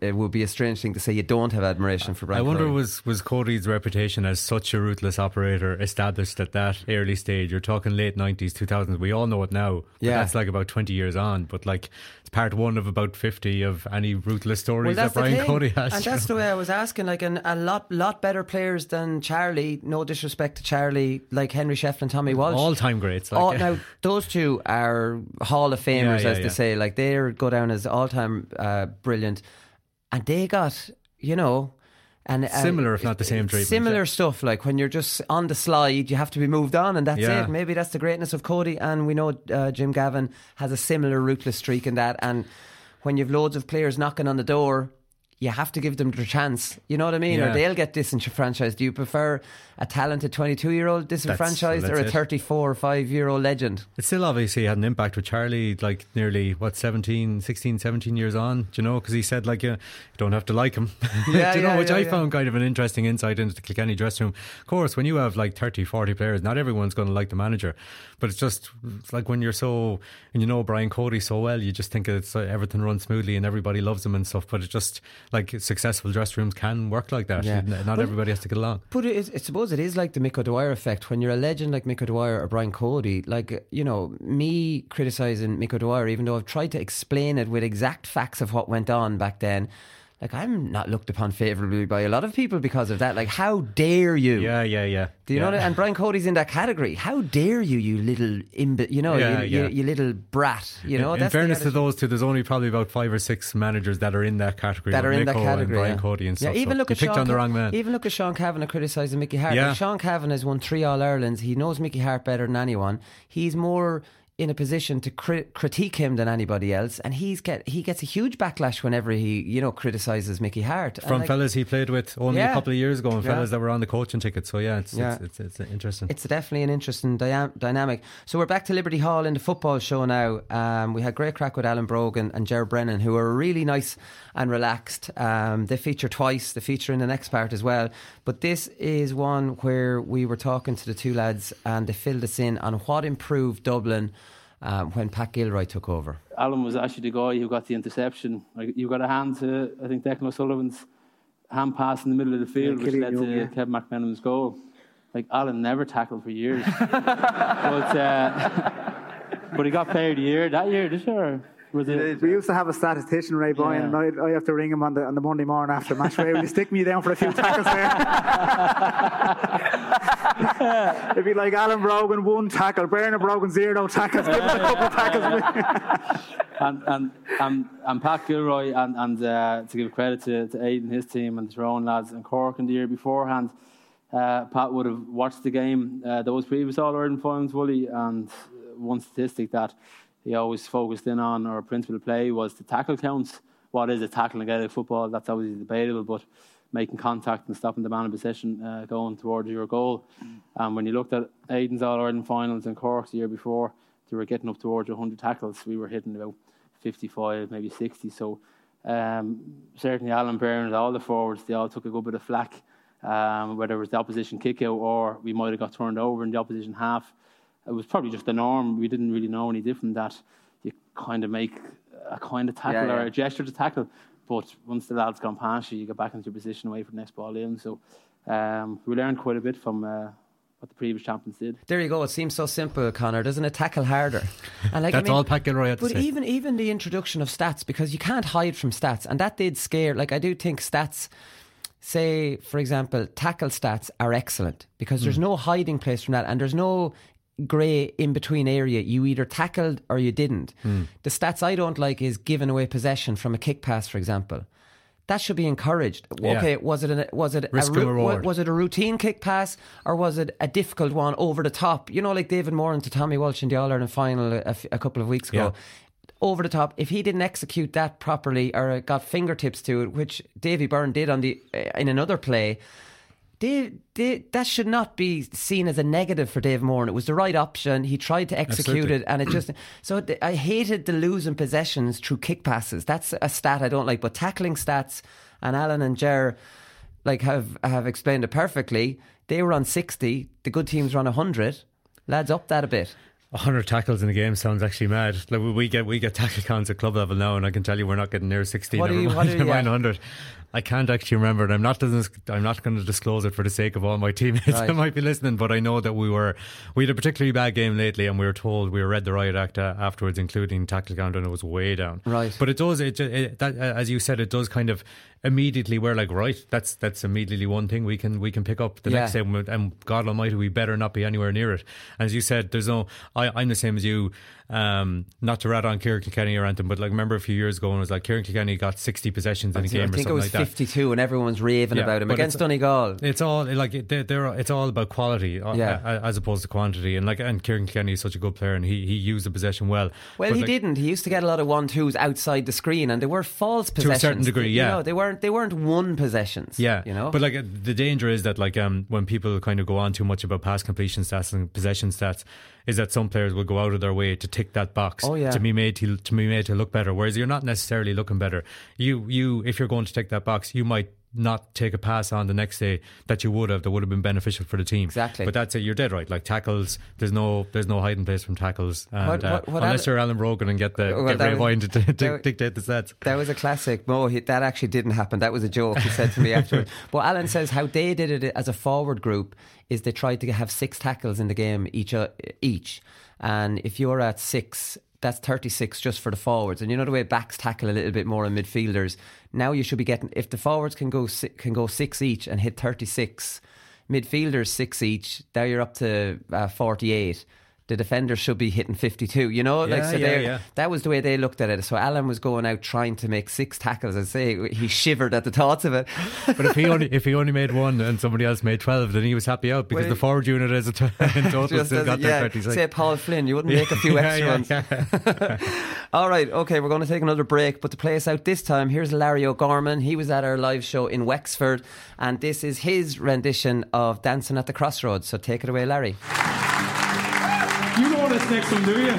it would be a strange thing to say you don't have admiration for Brian Cody. I wonder, was Cody's reputation as such a ruthless operator established at that early stage? You're talking late 90s, 2000s. We all know it now. Yeah. That's about 20 years on. But it's part one of about 50 of any ruthless stories that Brian Cody has. And that's the way I was asking. A lot better players than Charlie, no disrespect to Charlie, like Henry Shefflin, Tommy Walsh. All-time greats. Now, those two are Hall of Famers. Yeah. As they say, they go down as all-time brilliant, and they got similar, if not the same treatment. Similar stuff, when you're just on the slide, you have to be moved on, and that's it. Maybe that's the greatness of Cody, and we know Jim Gavin has a similar ruthless streak in that. And when you've loads of players knocking on the door, you have to give them their chance. You know what I mean? Yeah. Or they'll get disenfranchised. Do you prefer a talented 22-year-old disenfranchised or a 34 or 5-year-old legend? It still obviously had an impact with Charlie, 16, 17 years on, do you know? Because he said, you don't have to like him. Yeah, do you know? Which I found kind of an interesting insight into the Kilkenny dressing room. Of course, when you have 30, 40 players, not everyone's going to like the manager. But it's just when you're so, and you know Brian Cody so well, you just think it's everything runs smoothly and everybody loves him and stuff. But it just... successful dress rooms can work like that. Yeah. Not everybody has to get along. But I suppose it is like the Mick O'Dwyer effect. When you're a legend like Mick O'Dwyer or Brian Cody, me criticising Mick O'Dwyer, even though I've tried to explain it with exact facts of what went on back then, I'm not looked upon favourably by a lot of people because of that. How dare you? Yeah. Do you know what I mean? And Brian Cody's in that category. How dare you, you little imbecile, you little brat, In fairness to those two, there's only probably about 5 or 6 managers that are in that category. That are in Mick that category, and Brian Cody and stuff. Yeah, even look at Sean Kavanagh. Even look at Sean Kavanagh criticising Mickey Hart. Yeah. Sean Kavanagh has won 3 All-Irelands. He knows Mickey Hart better than anyone. He's more... in a position to critique him than anybody else, and he gets a huge backlash whenever he criticises Mickey Hart from fellas he played with only a couple of years ago, and fellas that were on the coaching ticket. So it's interesting. It's definitely an interesting dynamic. So we're back to Liberty Hall in the football show now. We had great crack with Alan Brogan and Gerard Brennan, who are really nice and relaxed. They feature twice. They feature in the next part as well. But this is one where we were talking to the two lads, and they filled us in on what improved Dublin. When Pat Gilroy took over, Alan was actually the guy who got the interception. You got a hand to, I think, Declan O'Sullivan's hand pass in the middle of the field, which led to Kevin McMenam's goal. Alan never tackled for years, but he got player of the year that year. This year. We used to have a statistician, Ray Boyan, and I have to ring him on the Monday morning after match. Will you stick me down for a few tackles there? It'd be like Alan Brogan, one tackle, Bernard Brogan, zero tackles, give him a couple of tackles. And Pat Gilroy, and to give credit to Aidan and his team and the Tyrone lads and Cork in the year beforehand, Pat would have watched the game, those previous All-Ireland finals, Wooly, and one statistic that he always focused in on, or principal play, was the tackle counts. What is a tackle in Gaelic football? That's obviously debatable, but making contact and stopping the man in possession going towards your goal. And when you looked at Aidan's All-Ireland finals in Cork the year before, they were getting up towards 100 tackles. We were hitting about 55, maybe 60. So certainly Alan Byrne and all the forwards, they all took a good bit of flack, whether it was the opposition kick-out or we might have got turned over in the opposition half. It was probably just the norm. We didn't really know any different that you kind of make a kind of tackle or a gesture to tackle. But once the lad's gone past you, you get back into your position away for the next ball in. So we learned quite a bit from what the previous champions did. There you go. It seems so simple, Conor, doesn't it? Tackle harder. And like, that's all Pat Gilroy had to say. But even the introduction of stats, because you can't hide from stats. And that did scare. Like, I do think stats, say, for example, tackle stats are excellent because there's no hiding place from that and there's no grey in between area. You either tackled or you didn't. The stats I don't like is giving away possession from a kick pass, for example. That should be encouraged. Okay, was it a routine kick pass or was it a difficult one over the top? You know, like David Moran to Tommy Walsh in the All-Ireland final a couple of weeks ago. Over the top. If he didn't execute that properly or got fingertips to it, which Davy Byrne did in another play, that should not be seen as a negative for Dave Moran. It was the right option. He tried to execute it, and it just... So I hated the losing possessions through kick passes. That's a stat I don't like. But tackling stats, and Alan and Ger like have explained it perfectly. They were on 60. The good teams were on 100. Lads up that a bit. 100 tackles in the game sounds actually mad. Like, we get tackle counts at club level now, and I can tell you we're not getting near 60. Never mind 100. I can't actually remember it. I'm not going to disclose it for the sake of all my teammates that might be listening. But I know that we had a particularly bad game lately, and we were told we read the riot act afterwards, including tackle count, and it was way down. Right. But it does that, as you said, it does kind of immediately we're like, right, that's immediately one thing we can pick up the next day, and God Almighty, we better not be anywhere near it. And as you said, there's no. I'm the same as you. Not to rat on Kieran Kilkenny or anything, but like, remember a few years ago when it was like Kieran Kilkenny got 60 possessions in a game or something like that. I think it was 52 and everyone's raving about him against Donegal. It's all like it's all about quality as opposed to quantity. And like, and Kieran Kilkenny is such a good player, and he used the possession well. Well, but he didn't. He used to get a lot of 1-2s outside the screen, and they were false possessions to a certain degree. Yeah, you know, they weren't won possessions. Yeah, you know. But like the danger is that like when people kind of go on too much about pass completion stats and possession stats, is that some players will go out of their way to tick that box to be made to look better, whereas you're not necessarily looking better. You if you're going to tick that box, you might not take a pass on the next day that you would have, that would have been beneficial for the team. Exactly. But that's it, you're dead right. Like tackles, there's no hiding place from tackles. And what unless you're Alan Brogan and get Ray Vine to dictate the sets. That was a classic. No, that actually didn't happen. That was a joke he said to me afterwards. But Alan says how they did it as a forward group is they tried to have 6 tackles in the game each. And if you're at 6, that's 36 just for the forwards. And you know the way backs tackle a little bit more in midfielders. Now you should be getting, if the forwards can go 6 each and hit 36, midfielders 6 each, now you're up to 48. The defenders should be hitting 52, you know? That was the way they looked at it. So Alan was going out trying to make 6 tackles. I say he shivered at the thoughts of it. But if he only made 1 and somebody else made 12, then he was happy out, because the forward unit as a total still got their 36. Say Paul Flynn, you wouldn't make a few extra ones. All right, okay, we're going to take another break, but to play us out this time, here's Larry O'Gorman. He was at our live show in Wexford, and this is his rendition of Dancing at the Crossroads. So take it away, Larry. You know this next one, do you? Well,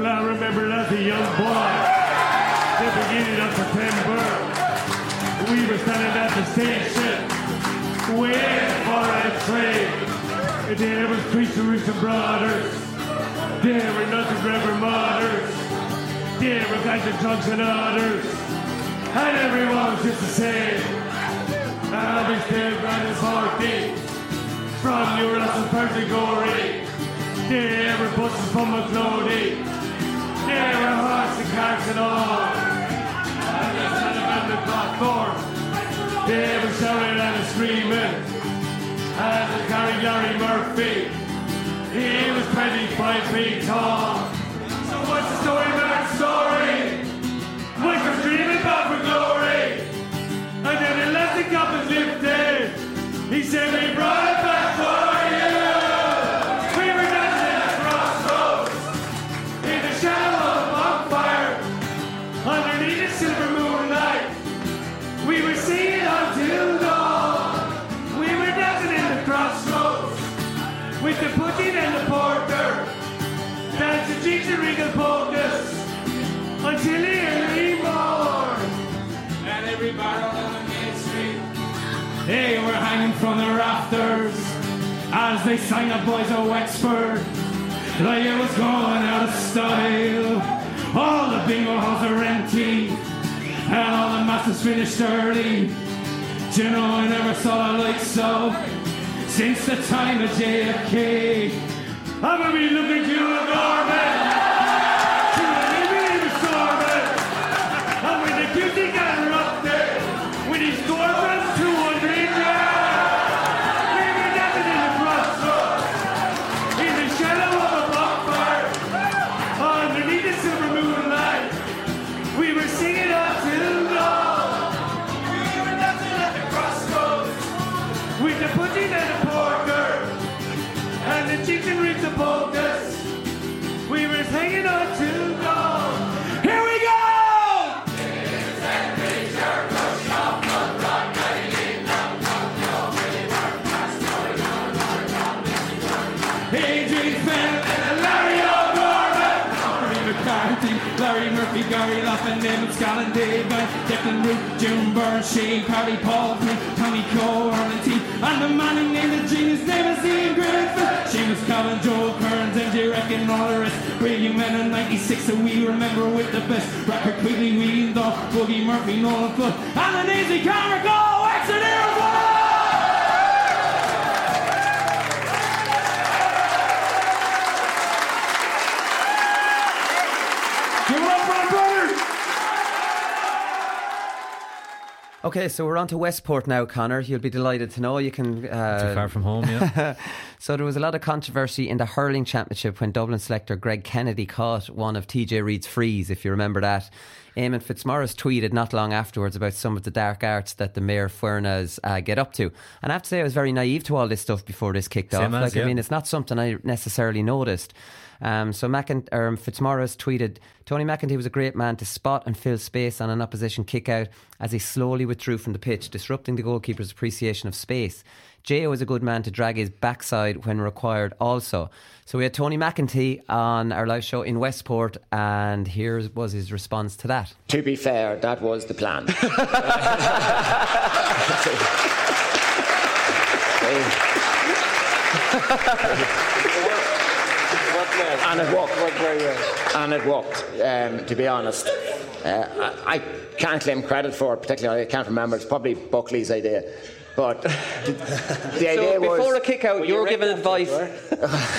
I remember as a young boy, the beginning of September, we were standing at the station, waiting for a train. And there was preachers and brothers. There were nothing forever martyrs. There were guys with drugs and others. And everyone was just the same. I was there running 40. from Europe and Persigory. There were buses from McClody. There were hearts and carts and all. And they sat about the platform. They were shouting and screaming. As they carried Larry Murphy. He was 25 feet tall. So what's the story about that story? Wexford's dreaming about for glory. And then he left the cup and lifted. He said, we brought it back for you. We were dancing at the crossroads in the shadow of a bonfire. Underneath the silver moonlight, we were singing until dawn. We were dancing at the crossroads with the pudding and the porter. Dancing cheeks and wriggle polkas until he early morn. And every barrel on Main Street, they were hanging from the rafters as they sang the boys of Wexford like it was going out of style. All the bingo halls are empty and all the masses finished early. Do you know, I never saw a light so since the time of JFK. I'm gonna be looking to a garment, to a living assortment. And when the cutie got up there, with his doorbells 200 yards, we were dancing in the crossroads, in the shadow of a bonfire, underneath the silver moonlight, we were singing up till dawn. We were dancing at the crossroads, with the pudding and the porker, and the chicken rigs of polkas. We were hanging on till dawn. Here we go! Adrian Fenn and Larry O'Gorman. Maureen McCarthy, Larry Murphy, Gary Laughlin, David Scotland, Dave Bell, Declan Root, June Byrne, Shane Parry, Paul Flynn, Tommy Cole, Arlington, and the man who named the genius, David Ian Griffith. Seamus Cowan, Joel Kearns, MJ Reck and all the rest. Brilliant men in 96 and we remember with the best. Rapper Quigley, Wheeling Dog, Boogie Murphy, Nolan Flood, and an easy camera go! Exit here! Okay, so we're on to Westport now, Connor. You'll be delighted to know you can... too far from home, yeah. So there was a lot of controversy in the hurling championship when Dublin selector Greg Kennedy caught one of TJ Reid's frees, if you remember that. Eamon Fitzmaurice tweeted not long afterwards about some of the dark arts that the Mayor Fuernas get up to. And I have to say I was very naive to all this stuff before this kicked off. I mean, it's not something I necessarily noticed. So Fitzmaurice tweeted, Tony McEntee was a great man to spot and fill space on an opposition kick-out as he slowly withdrew from the pitch, disrupting the goalkeeper's appreciation of space. J.O. is a good man to drag his backside when required also. So we had Tony McEntee on our live show in Westport, and here was his response to that. To be fair, that was the plan. And it worked. And it worked, to be honest. I can't claim credit for it, particularly. I can't remember. It's probably Buckley's idea. But the idea was... So before a kick-out, well, you're giving advice...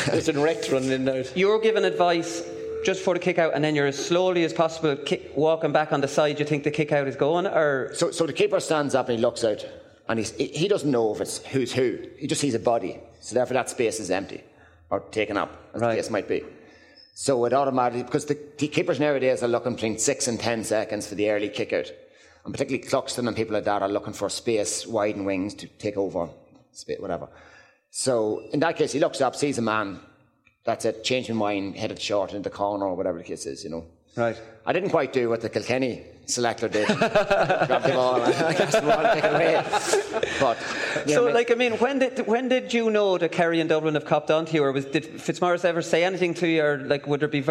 There's an wreck running in now. You're giving advice just for the kick-out, and then you're as slowly as possible walking back on the side you think the kick-out is going, or... So the keeper stands up and he looks out, and he doesn't know if it's who's who. He just sees a body. So therefore that space is empty, or taken up, as the case might be. So it automatically... Because the keepers nowadays are looking between 6 and 10 seconds for the early kick-out. And particularly Cluxton and people like that are looking for space, wide and wings to take over, whatever. So in that case, he looks up, sees a man. That's it, change my mind, headed short into the corner or whatever the case is, you know. Right. I didn't quite do what the Kilkenny selector did. Grabbed the ball and I guess the ball take it away. But, so, I mean, when did you know that Kerry and Dublin have copped onto you? Or did Fitzmaurice ever say anything to you? Or, would there be...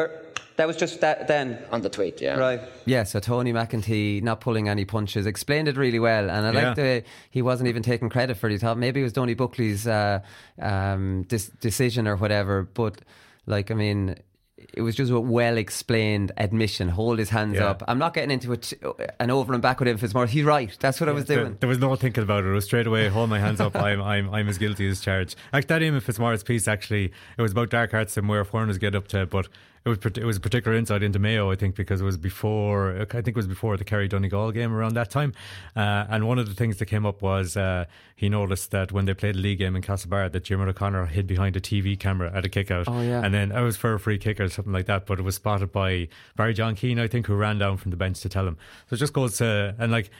That was just that then? On the tweet, yeah. Right. Yeah, so Tony McEntee, not pulling any punches, explained it really well. And I like the... He wasn't even taking credit for it. He thought maybe it was Donny Buckley's decision or whatever. But, I mean... it was just a well-explained admission. Hold his hands up. I'm not getting into an over and back with him if it's more. He's right. That's what I was doing. There was no thinking about it. It was straight away, hold my hands up. I'm as guilty as charged. Actually, that Eamon Fitzmaurice piece, actually, it was about Dark Arts and where foreigners get up to, but it was a particular insight into Mayo, I think, because it was before the Kerry Donegal game around that time. And one of the things that came up was he noticed that when they played a league game in Castlebar that Jim O'Connor hid behind a TV camera at a kick out. Oh, yeah. And then I was for a free kick or something like that, but it was spotted by Barry John Keane, I think, who ran down from the bench to tell him. So it just goes to, and like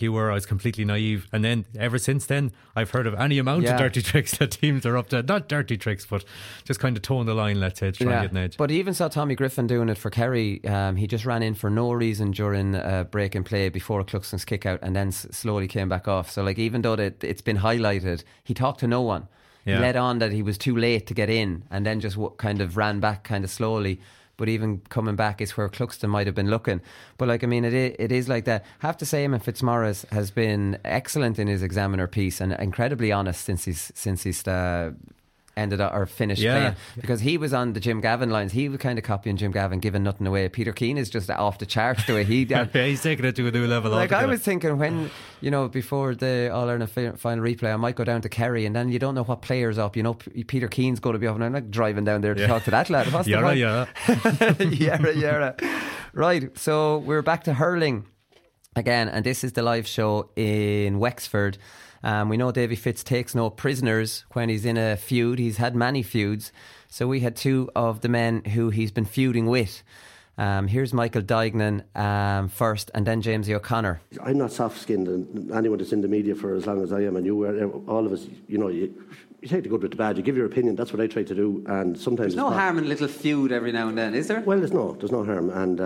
you were, I was completely naive, and then ever since then I've heard of any amount of dirty tricks that teams are up to, not dirty tricks but just kind of toeing the line, let's say, to try and get an edge. But I even saw Tommy Griffin doing it for Kerry. He just ran in for no reason during break and play before Cluxton's kick out, and then slowly came back off. So even though it's been highlighted, he talked to no one. He led on that he was too late to get in, and then just kind of ran back kind of slowly. But even coming back is where Cluxton might have been looking. But it is like that. I have to say, Eamon Fitzmaurice has been excellent in his Examiner piece and incredibly honest since he's ended up or finished playing, because he was on the Jim Gavin lines. He was kind of copying Jim Gavin, giving nothing away. Peter Keane is just off the charts the way he did. He's taking it to a new level. I was thinking when, before the All-Ireland final replay, I might go down to Kerry and then you don't know what player's up. Peter Keane's going to be up, and I'm like driving down there to talk to that lad. Yara. Right, so we're back to hurling again, and this is the live show in Wexford. We know Davy Fitz takes no prisoners when he's in a feud. He's had many feuds. So we had two of the men who he's been feuding with. Here's Michael Dignan first, and then Jamesy O'Connor. I'm not soft-skinned, and anyone that's in the media for as long as I am, and you were, all of us, you take the good with the bad, you give your opinion. That's what I try to do. And sometimes there's no harm in a little feud every now and then, is there? Well, there's no harm. And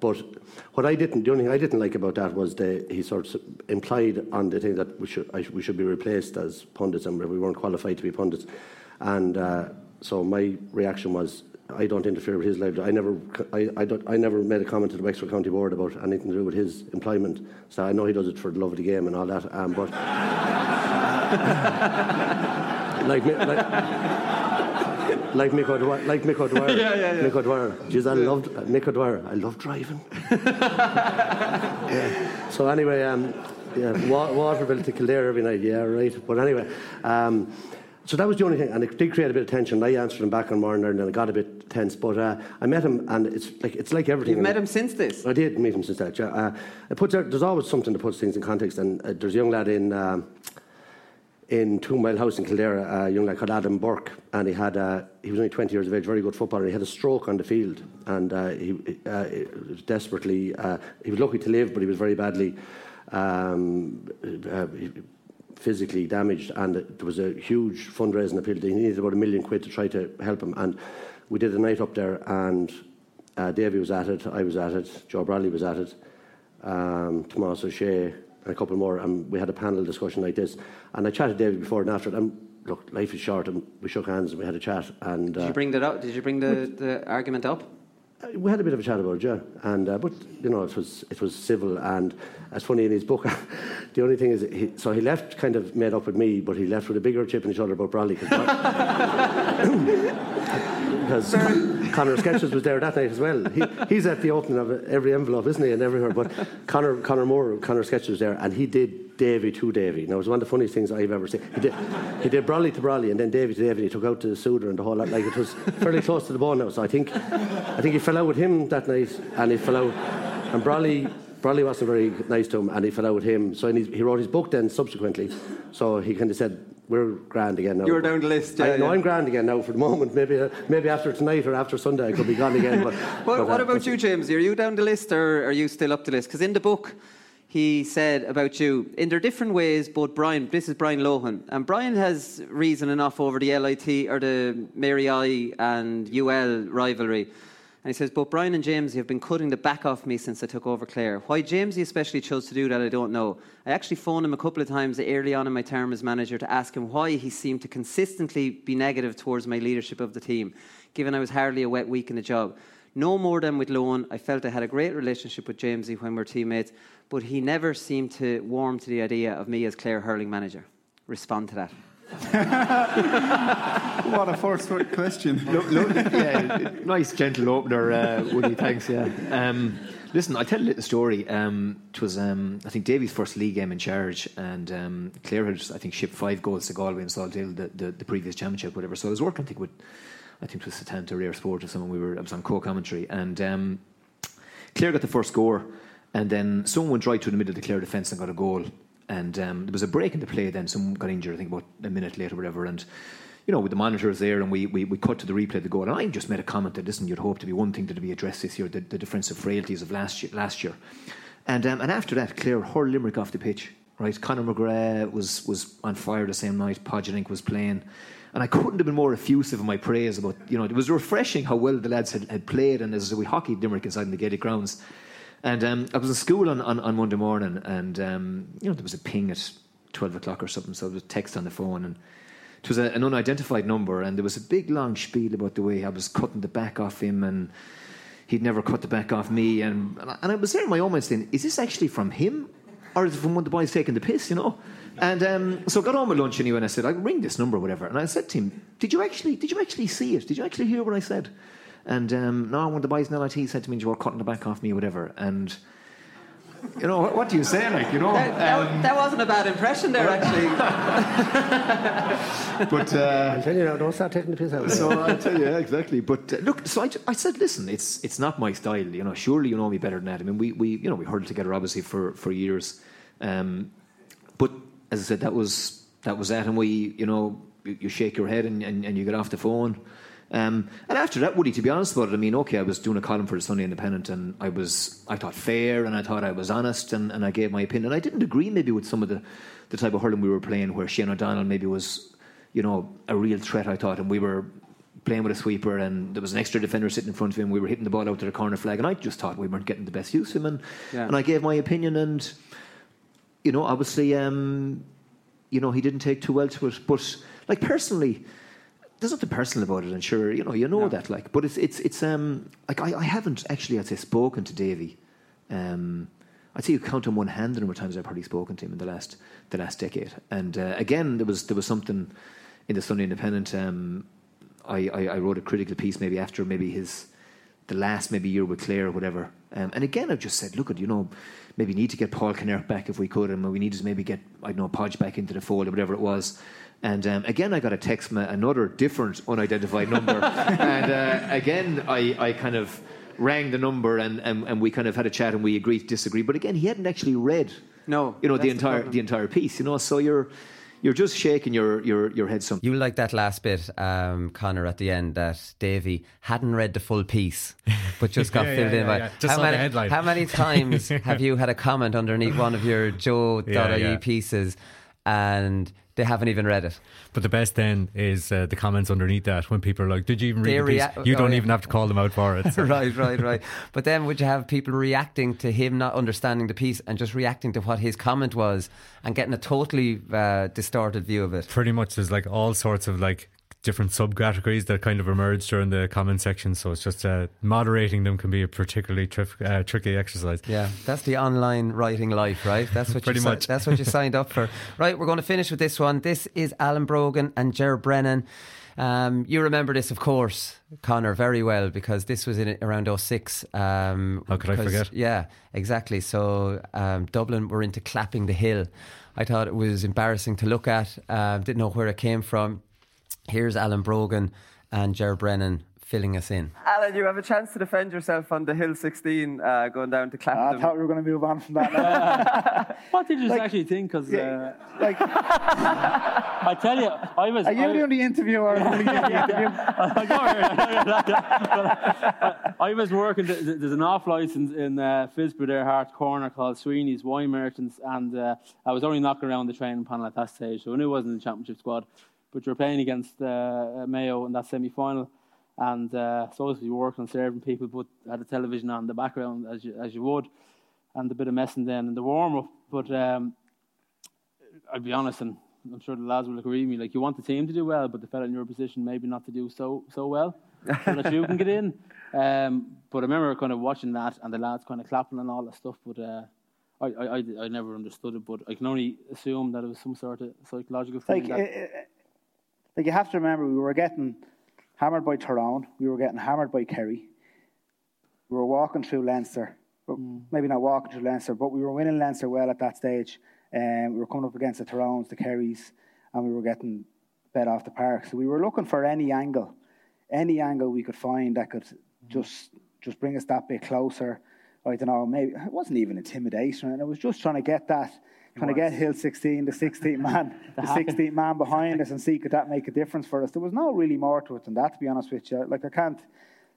but what the only thing I didn't like about that was he sort of implied on the thing that we should be replaced as pundits, and we weren't qualified to be pundits. And so my reaction was, I don't interfere with his livelihood. I never made a comment to the Wexford County Board about anything to do with his employment. So I know he does it for the love of the game and all that. But like Mick O'Dwyer. Yeah. Mick O'Dwyer. Jeez, I loved Mick O'Dwyer. I love driving. Yeah. So anyway, Waterville to Kildare every night. Yeah, right. But anyway. So that was the only thing, and it did create a bit of tension. I answered him back on Morning Ireland, and it got a bit tense. But I met him, and it's like everything. You've met him since this? I did meet him since that. Yeah. There's always something that puts things in context. And there's a young lad in Two Mile House in Kildare, a young lad called Adam Burke, and he was only 20 years of age, very good footballer. He had a stroke on the field, and he was desperately. He was lucky to live, but he was very badly. Physically damaged, and there was a huge fundraising appeal. He needed about £1 million to try to help him, and we did a night up there, and Davy was at it, I was at it, Joe Bradley was at it, Tomás O'Shea and a couple more, and we had a panel discussion like this, and I chatted to Davy before and after it, and look, life is short, and we shook hands and we had a chat. And did you bring that up? Did you bring the argument up? We had a bit of a chat about it, yeah, and but it was civil, and it's funny in his book. The only thing is, he left kind of made up with me, but he left with a bigger chip in his shoulder about Bradley, because Conor Sketches was there that night as well. He's at the opening of every envelope, isn't he, and everywhere. But Conor Sketches was there, and he did Davy to Davy. Now, it was one of the funniest things I've ever seen. He did Bradley to Bradley, and then Davy to Davy. He took out the Suder and the whole lot. Like, it was fairly close to the bone now. So I think he fell out with him that night, and he fell out, and Bradley wasn't very nice to him, and he fell out with him. So he wrote his book then subsequently. So he kind of said, "We're grand again now." You were down the list. I'm grand again now for the moment. Maybe after tonight or after Sunday I could be gone again. But what about you, James? Are you down the list, or are you still up the list? Because in the book, he said about you, in their different ways, both Brian, this is Brian Lohan, and Brian has reason enough over the LIT or the Mary I and UL rivalry. And he says, both Brian and Jamesy have been cutting the back off me since I took over Clare. Why Jamesy especially chose to do that, I don't know. I actually phoned him a couple of times early on in my term as manager to ask him why he seemed to consistently be negative towards my leadership of the team, given I was hardly a wet week in the job. No more than with Lohan, I felt I had a great relationship with Jamesy when we were teammates, but he never seemed to warm to the idea of me as Clare hurling manager. Respond to that. What a first question. Yeah, nice gentle opener, Woody, thanks. Yeah. Listen, I'll tell a little story. It was, I think, Davey's first league game in charge, and Clare had, I think, shipped 5 goals to Galway and Salt Hill the previous championship, whatever. So I was working, I think it was Satanta Rare Sport or someone. I was on co-commentary, and Clare got the first score, and then someone went right through the middle of the Clare defence and got a goal. And there was a break in the play then. Someone got injured, I think, about a minute later or whatever. And, you know, with the monitors there, and we cut to the replay of the goal. And I just made a comment that, listen, you'd hope to be one thing to be addressed this year, the defensive frailties of last year. And after that, Clare hurled Limerick off the pitch, right? Conor McGrath was on fire the same night. Podgenink was playing. And I couldn't have been more effusive in my praise about, you know, it was refreshing how well the lads had played. And as we hockeyed Limerick inside in the Gaelic grounds. And I was in school on Monday morning, and you know, there was a ping at 12 o'clock or something, so there was a text on the phone, and it was an unidentified number, and there was a big long spiel about the way I was cutting the back off him, and he'd never cut the back off me, and I was there in my own mind saying, is this actually from him, or is it from one of the boys taking the piss, you know? And so I got home at lunch anyway, and I said, I'll ring this number or whatever, and I said to him, did you actually see it? Did you actually hear what I said? And no, one of the boys in LIT said to me, you were cutting the back off me or whatever. And, you know, what do you say, like, you know? That wasn't a bad impression there, actually. But... I'll tell you now, don't start taking the piss out. So I'll tell you, yeah, exactly. But look, so I said, listen, it's not my style, you know, surely you know me better than that. I mean, we hurled together, obviously, for years. But, as I said, that was that, and we, you know, you shake your head and you get off the phone. And after that, Woody, to be honest about it, I mean, okay, I was doing a column for the Sunday Independent, and I thought fair, and I thought I was honest, and I gave my opinion. I didn't agree maybe with some of the type of hurling we were playing, where Shane O'Donnell maybe was, you know, a real threat, I thought, and we were playing with a sweeper, and there was an extra defender sitting in front of him, we were hitting the ball out to the corner flag, and I just thought we weren't getting the best use of him, and I gave my opinion, and, you know, obviously, you know, he didn't take too well to it, but, like, personally... There's nothing personal about it, and sure, you know no. that, like. But it's like I haven't actually, I'd say, spoken to Davy. I'd say you count on one hand the number of times I've probably spoken to him in the last decade. And again, there was something in the Sunday Independent. I wrote a critical piece maybe after the last year with Clare or whatever. And again, I've just said, look, you know, maybe need to get Paul Kinnaird back if we could, and we need to maybe get, I don't know, Podge back into the fold or whatever it was. And again, I got a text from another different unidentified number. And again, I kind of rang the number, and we kind of had a chat, and we agreed to disagree. But again, he hadn't actually read, the entire piece, you know. So you're just shaking your head. Some you like that last bit, Conor, at the end, that Davy hadn't read the full piece, but just got filled in by. Yeah. Just on the headline. How many times have you had a comment underneath one of your Joe.ie pieces, and they haven't even read it? But the best then is the comments underneath that, when people are like, did you even read the piece? You don't even have to call them out for it, so. right But then would you have people reacting to him not understanding the piece and just reacting to what his comment was and getting a totally distorted view of it? Pretty much. There's like all sorts of like different subcategories that kind of emerge during the comment section, so it's just moderating them can be a particularly tricky exercise. Yeah, that's the online writing life, right? That's what pretty much. That's what you signed up for. Right, we're going to finish with this one. This is Alan Brogan and Gerard Brennan. You remember this, of course, Conor, very well, because this was in around 06. How could I forget? Yeah, exactly. So Dublin were into clapping the hill. I thought it was embarrassing to look at. Didn't know where it came from. Here's Alan Brogan and Gerard Brennan filling us in. Alan, you have a chance to defend yourself on the Hill 16 going down to Clapham. I thought we were going to move on from that. What did you actually think? Because I tell you, I was. Are you doing the interview or are you doing the interview? I was working. There's an off license in Fisbro there, Hart Corner, called Sweeney's Wine Merchants, and I was only knocking around the training panel at that stage, so I knew it wasn't the championship squad. But you're playing against Mayo in that semi-final, and so obviously you were working on serving people, but had the television on in the background as you would, and a bit of messing then in the warm-up. But I'll be honest, and I'm sure the lads will agree with me, like, you want the team to do well, but the fella in your position maybe not to do so well, so that you can get in. But I remember kind of watching that, and the lads kind of clapping and all that stuff, but I never understood it, but I can only assume that it was some sort of psychological thing. Like, Like, you have to remember, we were getting hammered by Tyrone. We were getting hammered by Kerry. We were walking through Leinster. Maybe not walking through Leinster, but we were winning Leinster well at that stage. We were coming up against the Tyrones, the Kerrys, and we were getting bet off the park. So we were looking for any angle we could find that could just bring us that bit closer. I don't know, maybe it wasn't even intimidation. Right? It was just trying to get that, trying to get Hill 16, the 16th man, the 16th man behind us, and see could that make a difference for us. There was no really more to it than that, to be honest with you. Like, I can't.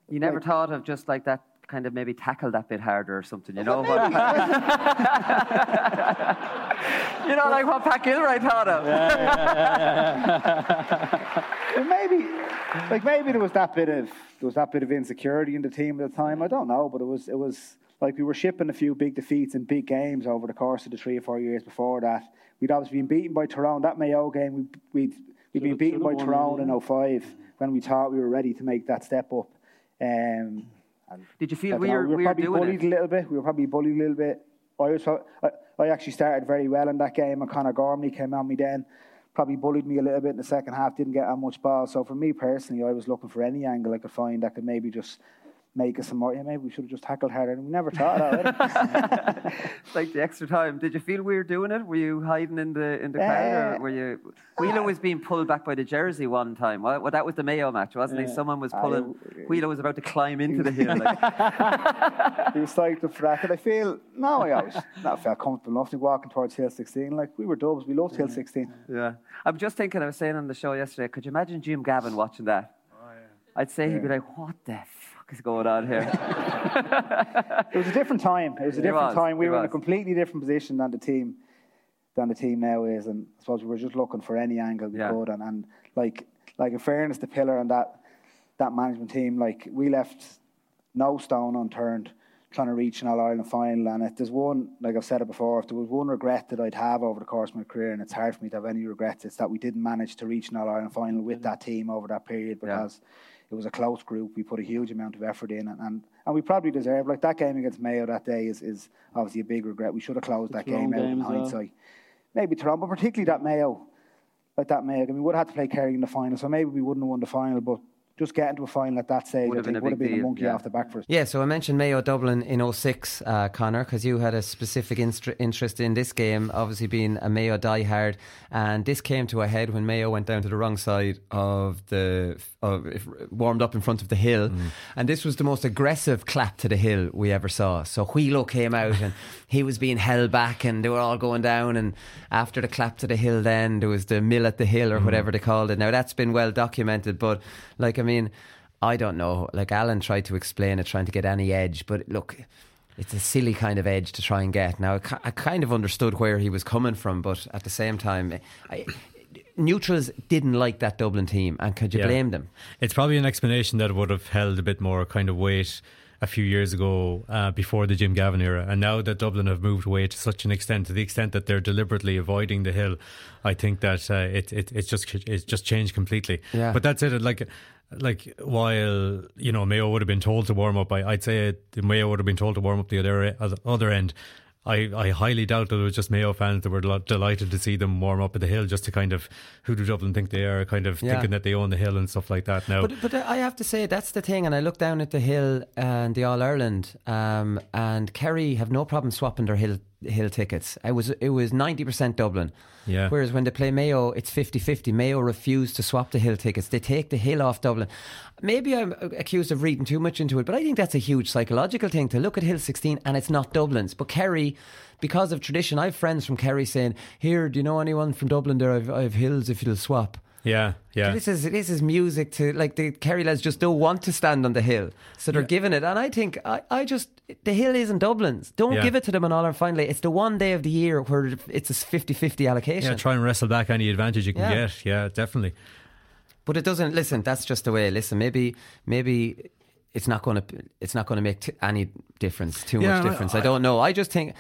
You never thought of just like that, kind of maybe tackle that bit harder or something, you know? But you know, like what Pat Gilroy thought of. Yeah. maybe there was that bit of insecurity in the team at the time. I don't know, but it was like we were shipping a few big defeats and big games over the course of the 3 or 4 years before that. We'd obviously been beaten by Tyrone. That Mayo game, we'd been beaten by Tyrone in 05 when we thought we were ready to make that step up. Did you feel we were probably bullied a little bit. I actually started very well in that game, and Conor Gormley came on me then, probably bullied me a little bit in the second half, didn't get that much ball. So for me personally, I was looking for any angle I could find that could maybe just make us some more. Yeah, maybe we should have just tackled harder, and we never thought that. It's like the extra time. Did you feel we were doing it? Were you hiding in the crowd, or were you? Wheeler was being pulled back by the jersey one time. Well, that was the Mayo match, wasn't he? Someone was pulling. Wheeler was about to climb into the hill. Like. He was psyched up for that. And I feel I felt comfortable enough to walking towards Hill 16. Like, we were dubs, we loved Hill 16. Yeah, I'm just thinking. I was saying on the show yesterday, could you imagine Jim Gavin watching that? Oh, yeah. I'd say he'd be like, "What the is going on here?" It was a different time. We were in a completely different position than the team now is, and I suppose we were just looking for any angle we could. And like in fairness, the pillar and that management team, like, we left no stone unturned trying to reach an All-Ireland final. And if there's one, like I've said it before, if there was one regret that I'd have over the course of my career, and it's hard for me to have any regrets, it's that we didn't manage to reach an All-Ireland final with that team over that period, because it was a close group. We put a huge amount of effort in, and we probably deserved. Like, that game against Mayo that day is obviously a big regret. We should have closed that game out in hindsight. Maybe Tyrone, but particularly that Mayo game. We would have had to play Kerry in the final, so maybe we wouldn't have won the final, but just getting to a final at that stage would have been a monkey off the back for us. Yeah, so I mentioned Mayo Dublin in 06, Conor, because you had a specific interest in this game, obviously being a Mayo diehard, and this came to a head when Mayo went down to the wrong side of the... warmed up in front of the hill, and this was the most aggressive clap to the hill we ever saw. So Wheelo came out and he was being held back, and they were all going down, and after the clap to the hill then there was the mill at the hill, or whatever they called it. Now, that's been well documented, but like, I mean, I don't know, like, Alan tried to explain it, trying to get any edge, but look, it's a silly kind of edge to try and get. Now, I kind of understood where he was coming from, but at the same time, neutrals didn't like that Dublin team, and could you blame them? It's probably an explanation that would have held a bit more kind of weight a few years ago, before the Jim Gavin era, and now that Dublin have moved away to such an extent, to the extent that they're deliberately avoiding the hill, I think that it's just changed completely. But that's it. Like, while, you know, Mayo would have been told to warm up, I'd say Mayo would have been told to warm up the other end. I highly doubt that it was just Mayo fans that were delighted to see them warm up at the hill, just to kind of, who do Dublin think they are, kind of thinking that they own the hill and stuff like that now. But I have to say, that's the thing, and I look down at the hill and the All-Ireland, and Kerry have no problem swapping their hill tickets. It was 90% Dublin, whereas when they play Mayo, it's 50-50. Mayo refuse to swap the hill tickets. They take the hill off Dublin. Maybe I'm accused of reading too much into it, but I think that's a huge psychological thing, to look at Hill 16 and it's not Dublin's, but Kerry, because of tradition. I have friends from Kerry saying, "Here, do you know anyone from Dublin there? I've hills if you'll swap." Yeah. This is music to, like, the Kerry lads just don't want to stand on the hill, so they're giving it. And I think I just the hill isn't Dublin's. Don't give it to them. And all, and finally, it's the one day of the year where it's a 50-50 allocation. Yeah, try and wrestle back any advantage you can get. Yeah, definitely. But it doesn't. Listen, that's just the way. Listen, maybe it's not going to make any difference. Too much difference. I don't know. I just think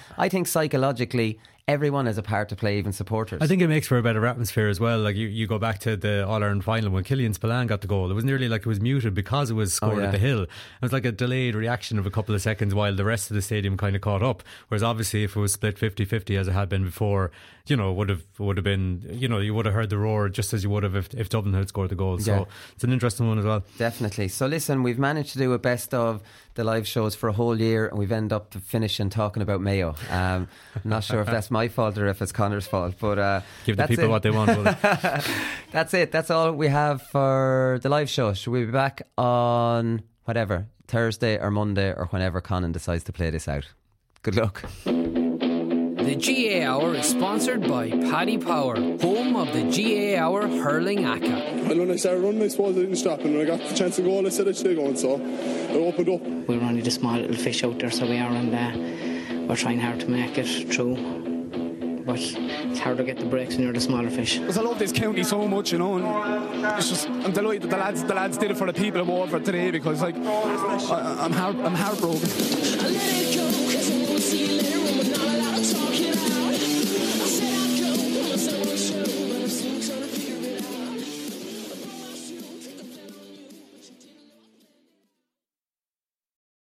psychologically, everyone has a part to play, even supporters. I think it makes for a better atmosphere as well. Like you go back to the All-Ireland final when Killian Spillane got the goal. It was nearly like it was muted because it was scored at the Hill. It was like a delayed reaction of a couple of seconds while the rest of the stadium kind of caught up. Whereas obviously if it was split 50-50 as it had been before, you know, would have been, you know, you would have heard the roar just as you would have if Dublin had scored the goal. So it's an interesting one as well. Definitely. So listen, we've managed to do a best of the live shows for a whole year and we've ended up finishing talking about Mayo. I'm not sure if that's my fault or if it's Connor's fault, but give the people what they want. That's it. That's all we have for the live show. Should we be back on whatever, Thursday or Monday or whenever Conan decides to play this out? Good luck. The GA Hour is sponsored by Paddy Power, home of the GA Hour hurling ACCA. And when I started running, I suppose I didn't stop. And when I got the chance to go, I said I should go. And so I opened up. We were only the small little fish out there, so we are, and we're trying hard to make it through. But it's hard to get the breaks when you're the smaller fish. Because I love this county so much, you know. And it's just, I'm delighted that the lads did it for the people of Waterford today, because like I'm heartbroken. I'll let it go, 'cause I won't see you later.